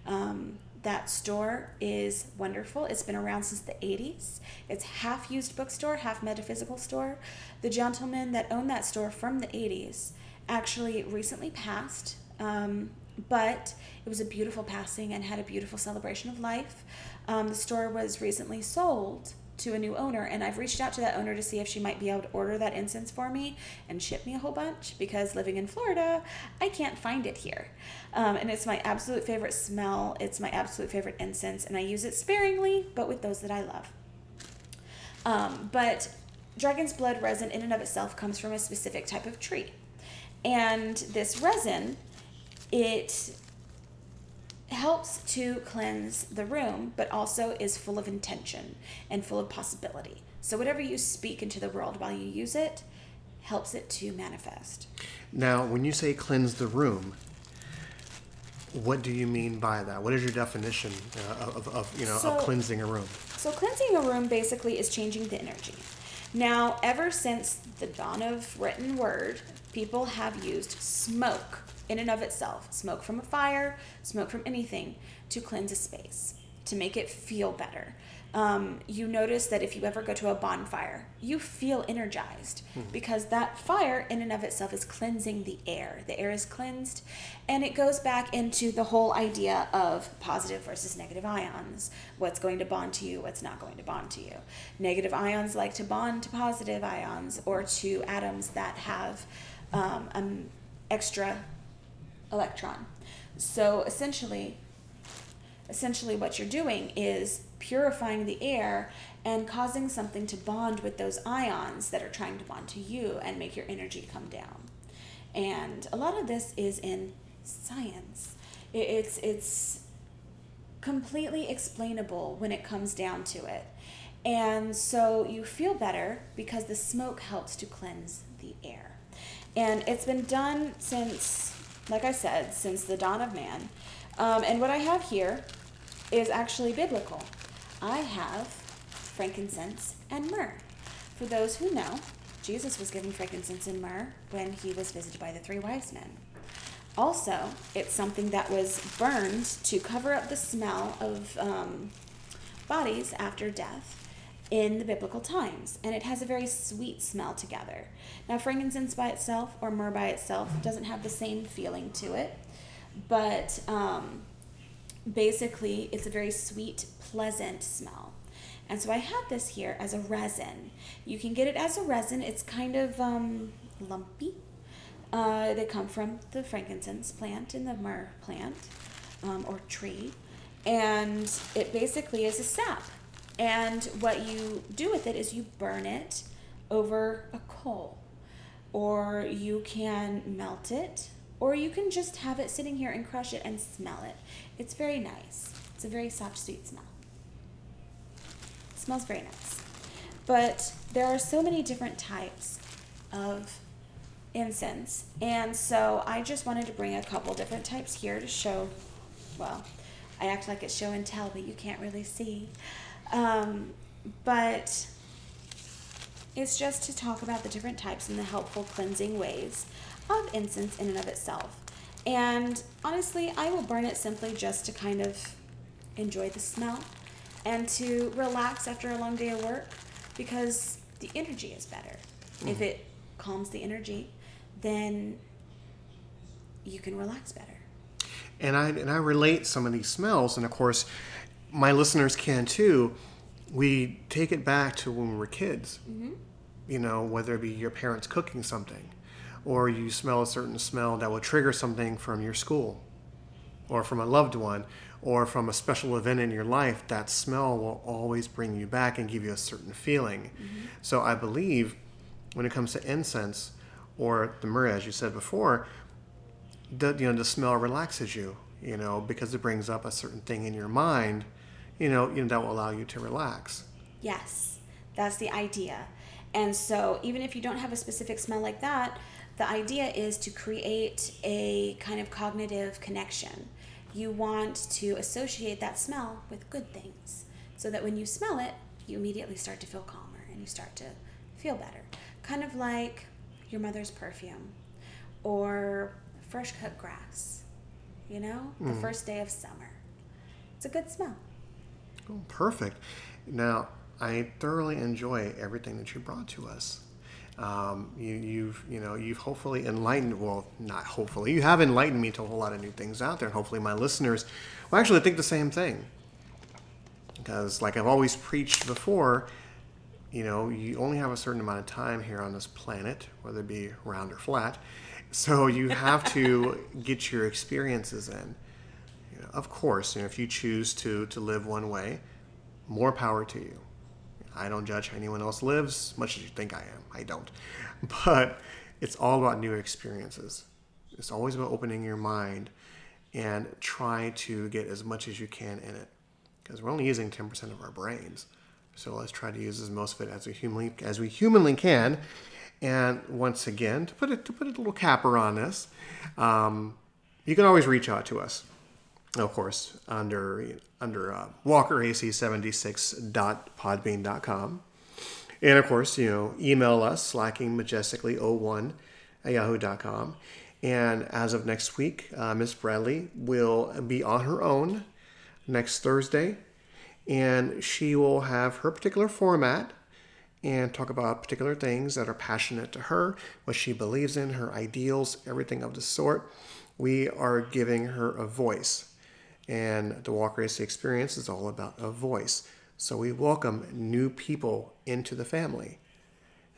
Um, That store is wonderful. It's been around since the eighties. It's half used bookstore, half metaphysical store. The gentleman that owned that store from the eighties actually recently passed, um, but it was a beautiful passing and had a beautiful celebration of life. Um, the store was recently sold to a new owner, and I've reached out to that owner to see if she might be able to order that incense for me and ship me a whole bunch, because living in Florida, I can't find it here. Um, and it's my absolute favorite smell. It's my absolute favorite incense, and I use it sparingly, but with those that I love. Um, but dragon's blood resin in and of itself comes from a specific type of tree. And this resin, it helps to cleanse the room, but also is full of intention and full of possibility. So whatever you speak into the world while you use it, helps it to manifest. Now, when you say cleanse the room, what do you mean by that? What is your definition uh, of, of, you know, so, of cleansing a room? So cleansing a room basically is changing the energy. Now, ever since the dawn of written word, people have used smoke in and of itself, smoke from a fire, smoke from anything, to cleanse a space, to make it feel better. Um, you notice that if you ever go to a bonfire, you feel energized, mm-hmm. because that fire in and of itself is cleansing the air. The air is cleansed, and it goes back into the whole idea of positive versus negative ions. What's going to bond to you, what's not going to bond to you. Negative ions like to bond to positive ions, or to atoms that have um, um, extra electron. So essentially, essentially what you're doing is purifying the air and causing something to bond with those ions that are trying to bond to you and make your energy come down. And a lot of this is in science. It's, it's completely explainable when it comes down to it. And so you feel better because the smoke helps to cleanse the air. And it's been done since, like I said, since the dawn of man. Um, and what I have here is actually biblical. I have frankincense and myrrh. For those who know, Jesus was given frankincense and myrrh when he was visited by the three wise men. Also, it's something that was burned to cover up the smell of um, bodies after death in the biblical times, and it has a very sweet smell together. Now, frankincense by itself or myrrh by itself doesn't have the same feeling to it, but um, basically it's a very sweet, pleasant smell. And so I have this here as a resin. You can get it as a resin. It's kind of um, lumpy. Uh, they come from the frankincense plant and the myrrh plant um, or tree, and it basically is a sap. And what you do with it is you burn it over a coal, or you can melt it, or you can just have it sitting here and crush it and smell it. It's very nice. It's a very soft, sweet smell. It smells very nice. But there are so many different types of incense, and so I just wanted to bring a couple different types here to show. Well, I act like it's show and tell, but you can't really see. Um, but it's just to talk about the different types and the helpful cleansing ways of incense in and of itself. And honestly, I will burn it simply just to kind of enjoy the smell and to relax after a long day of work, because the energy is better. Mm. If it calms the energy, then you can relax better. And I, and I relate some of these smells, and of course, my listeners can too. We take it back to when we were kids, mm-hmm. you know, whether it be your parents cooking something, or you smell a certain smell that will trigger something from your school or from a loved one or from a special event in your life. That smell will always bring you back and give you a certain feeling. Mm-hmm. So I believe when it comes to incense or the myrrh, as you said before, the, you know, the smell relaxes you, you know, because it brings up a certain thing in your mind. You know, you know, that will allow you to relax. Yes, that's the idea. And so even if you don't have a specific smell like that, the idea is to create a kind of cognitive connection. You want to associate that smell with good things, so that when you smell it, you immediately start to feel calmer and you start to feel better. Kind of like your mother's perfume or fresh cut grass, you know, mm. the first day of summer. It's a good smell. Oh, perfect. Now, I thoroughly enjoy everything that you brought to us. Um, you, you've, you know, you've hopefully enlightened, well, not hopefully, you have enlightened me to a whole lot of new things out there. And hopefully my listeners will actually think the same thing. Because like I've always preached before, you know, you only have a certain amount of time here on this planet, whether it be round or flat. So you have to get your experiences in. Of course, you know, if you choose to, to live one way, more power to you. I don't judge how anyone else lives, much as you think I am. I don't. But it's all about new experiences. It's always about opening your mind and try to get as much as you can in it. Because we're only using ten percent of our brains. So let's try to use as most of it as we humanly, as we humanly can. And once again, to put a, to put a little capper on this, um, you can always reach out to us. Of course, under under uh, walker a c seven six dot podbean dot com. And of course, you know, email us, slacking majestically zero one at yahoo dot com. And as of next week, uh, Miss Bradley will be on her own next Thursday. And she will have her particular format and talk about particular things that are passionate to her, what she believes in, her ideals, everything of the sort. We are giving her a voice. And the Walker A C Experience is all about a voice. So we welcome new people into the family.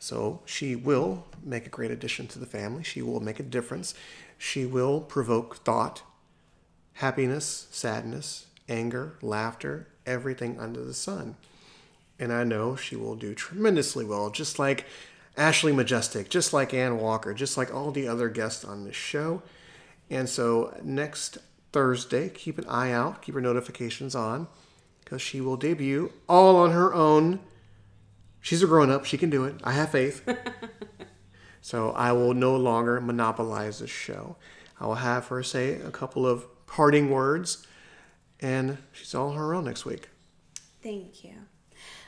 So she will make a great addition to the family. She will make a difference. She will provoke thought, happiness, sadness, anger, laughter, everything under the sun. And I know she will do tremendously well, just like Ashley Majestic, just like Ann Walker, just like all the other guests on this show. And so next Thursday, keep an eye out, keep your notifications on, because she will debut all on her own. She's a grown-up. She can do it. I have faith. So I will no longer monopolize this show. I will have her say a couple of parting words, and she's all her own next week. Thank you.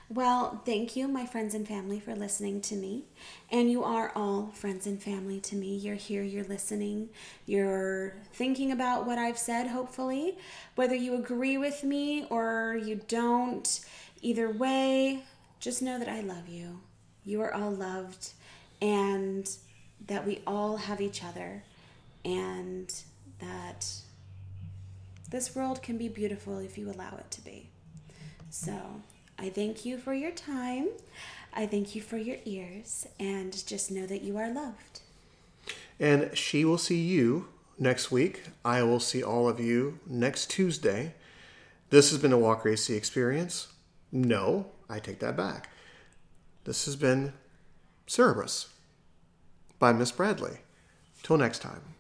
Well, thank you, my friends and family, for listening to me. And you are all friends and family to me. You're here, you're listening, you're thinking about what I've said, hopefully. Whether you agree with me or you don't, either way, just know that I love you. You are all loved, and that we all have each other, and that this world can be beautiful if you allow it to be. So I thank you for your time. I thank you for your ears. And just know that you are loved. And she will see you next week. I will see all of you next Tuesday. This has been a Walker A C Experience. No, I take that back. This has been Serberus by Miss Bradley. Till next time.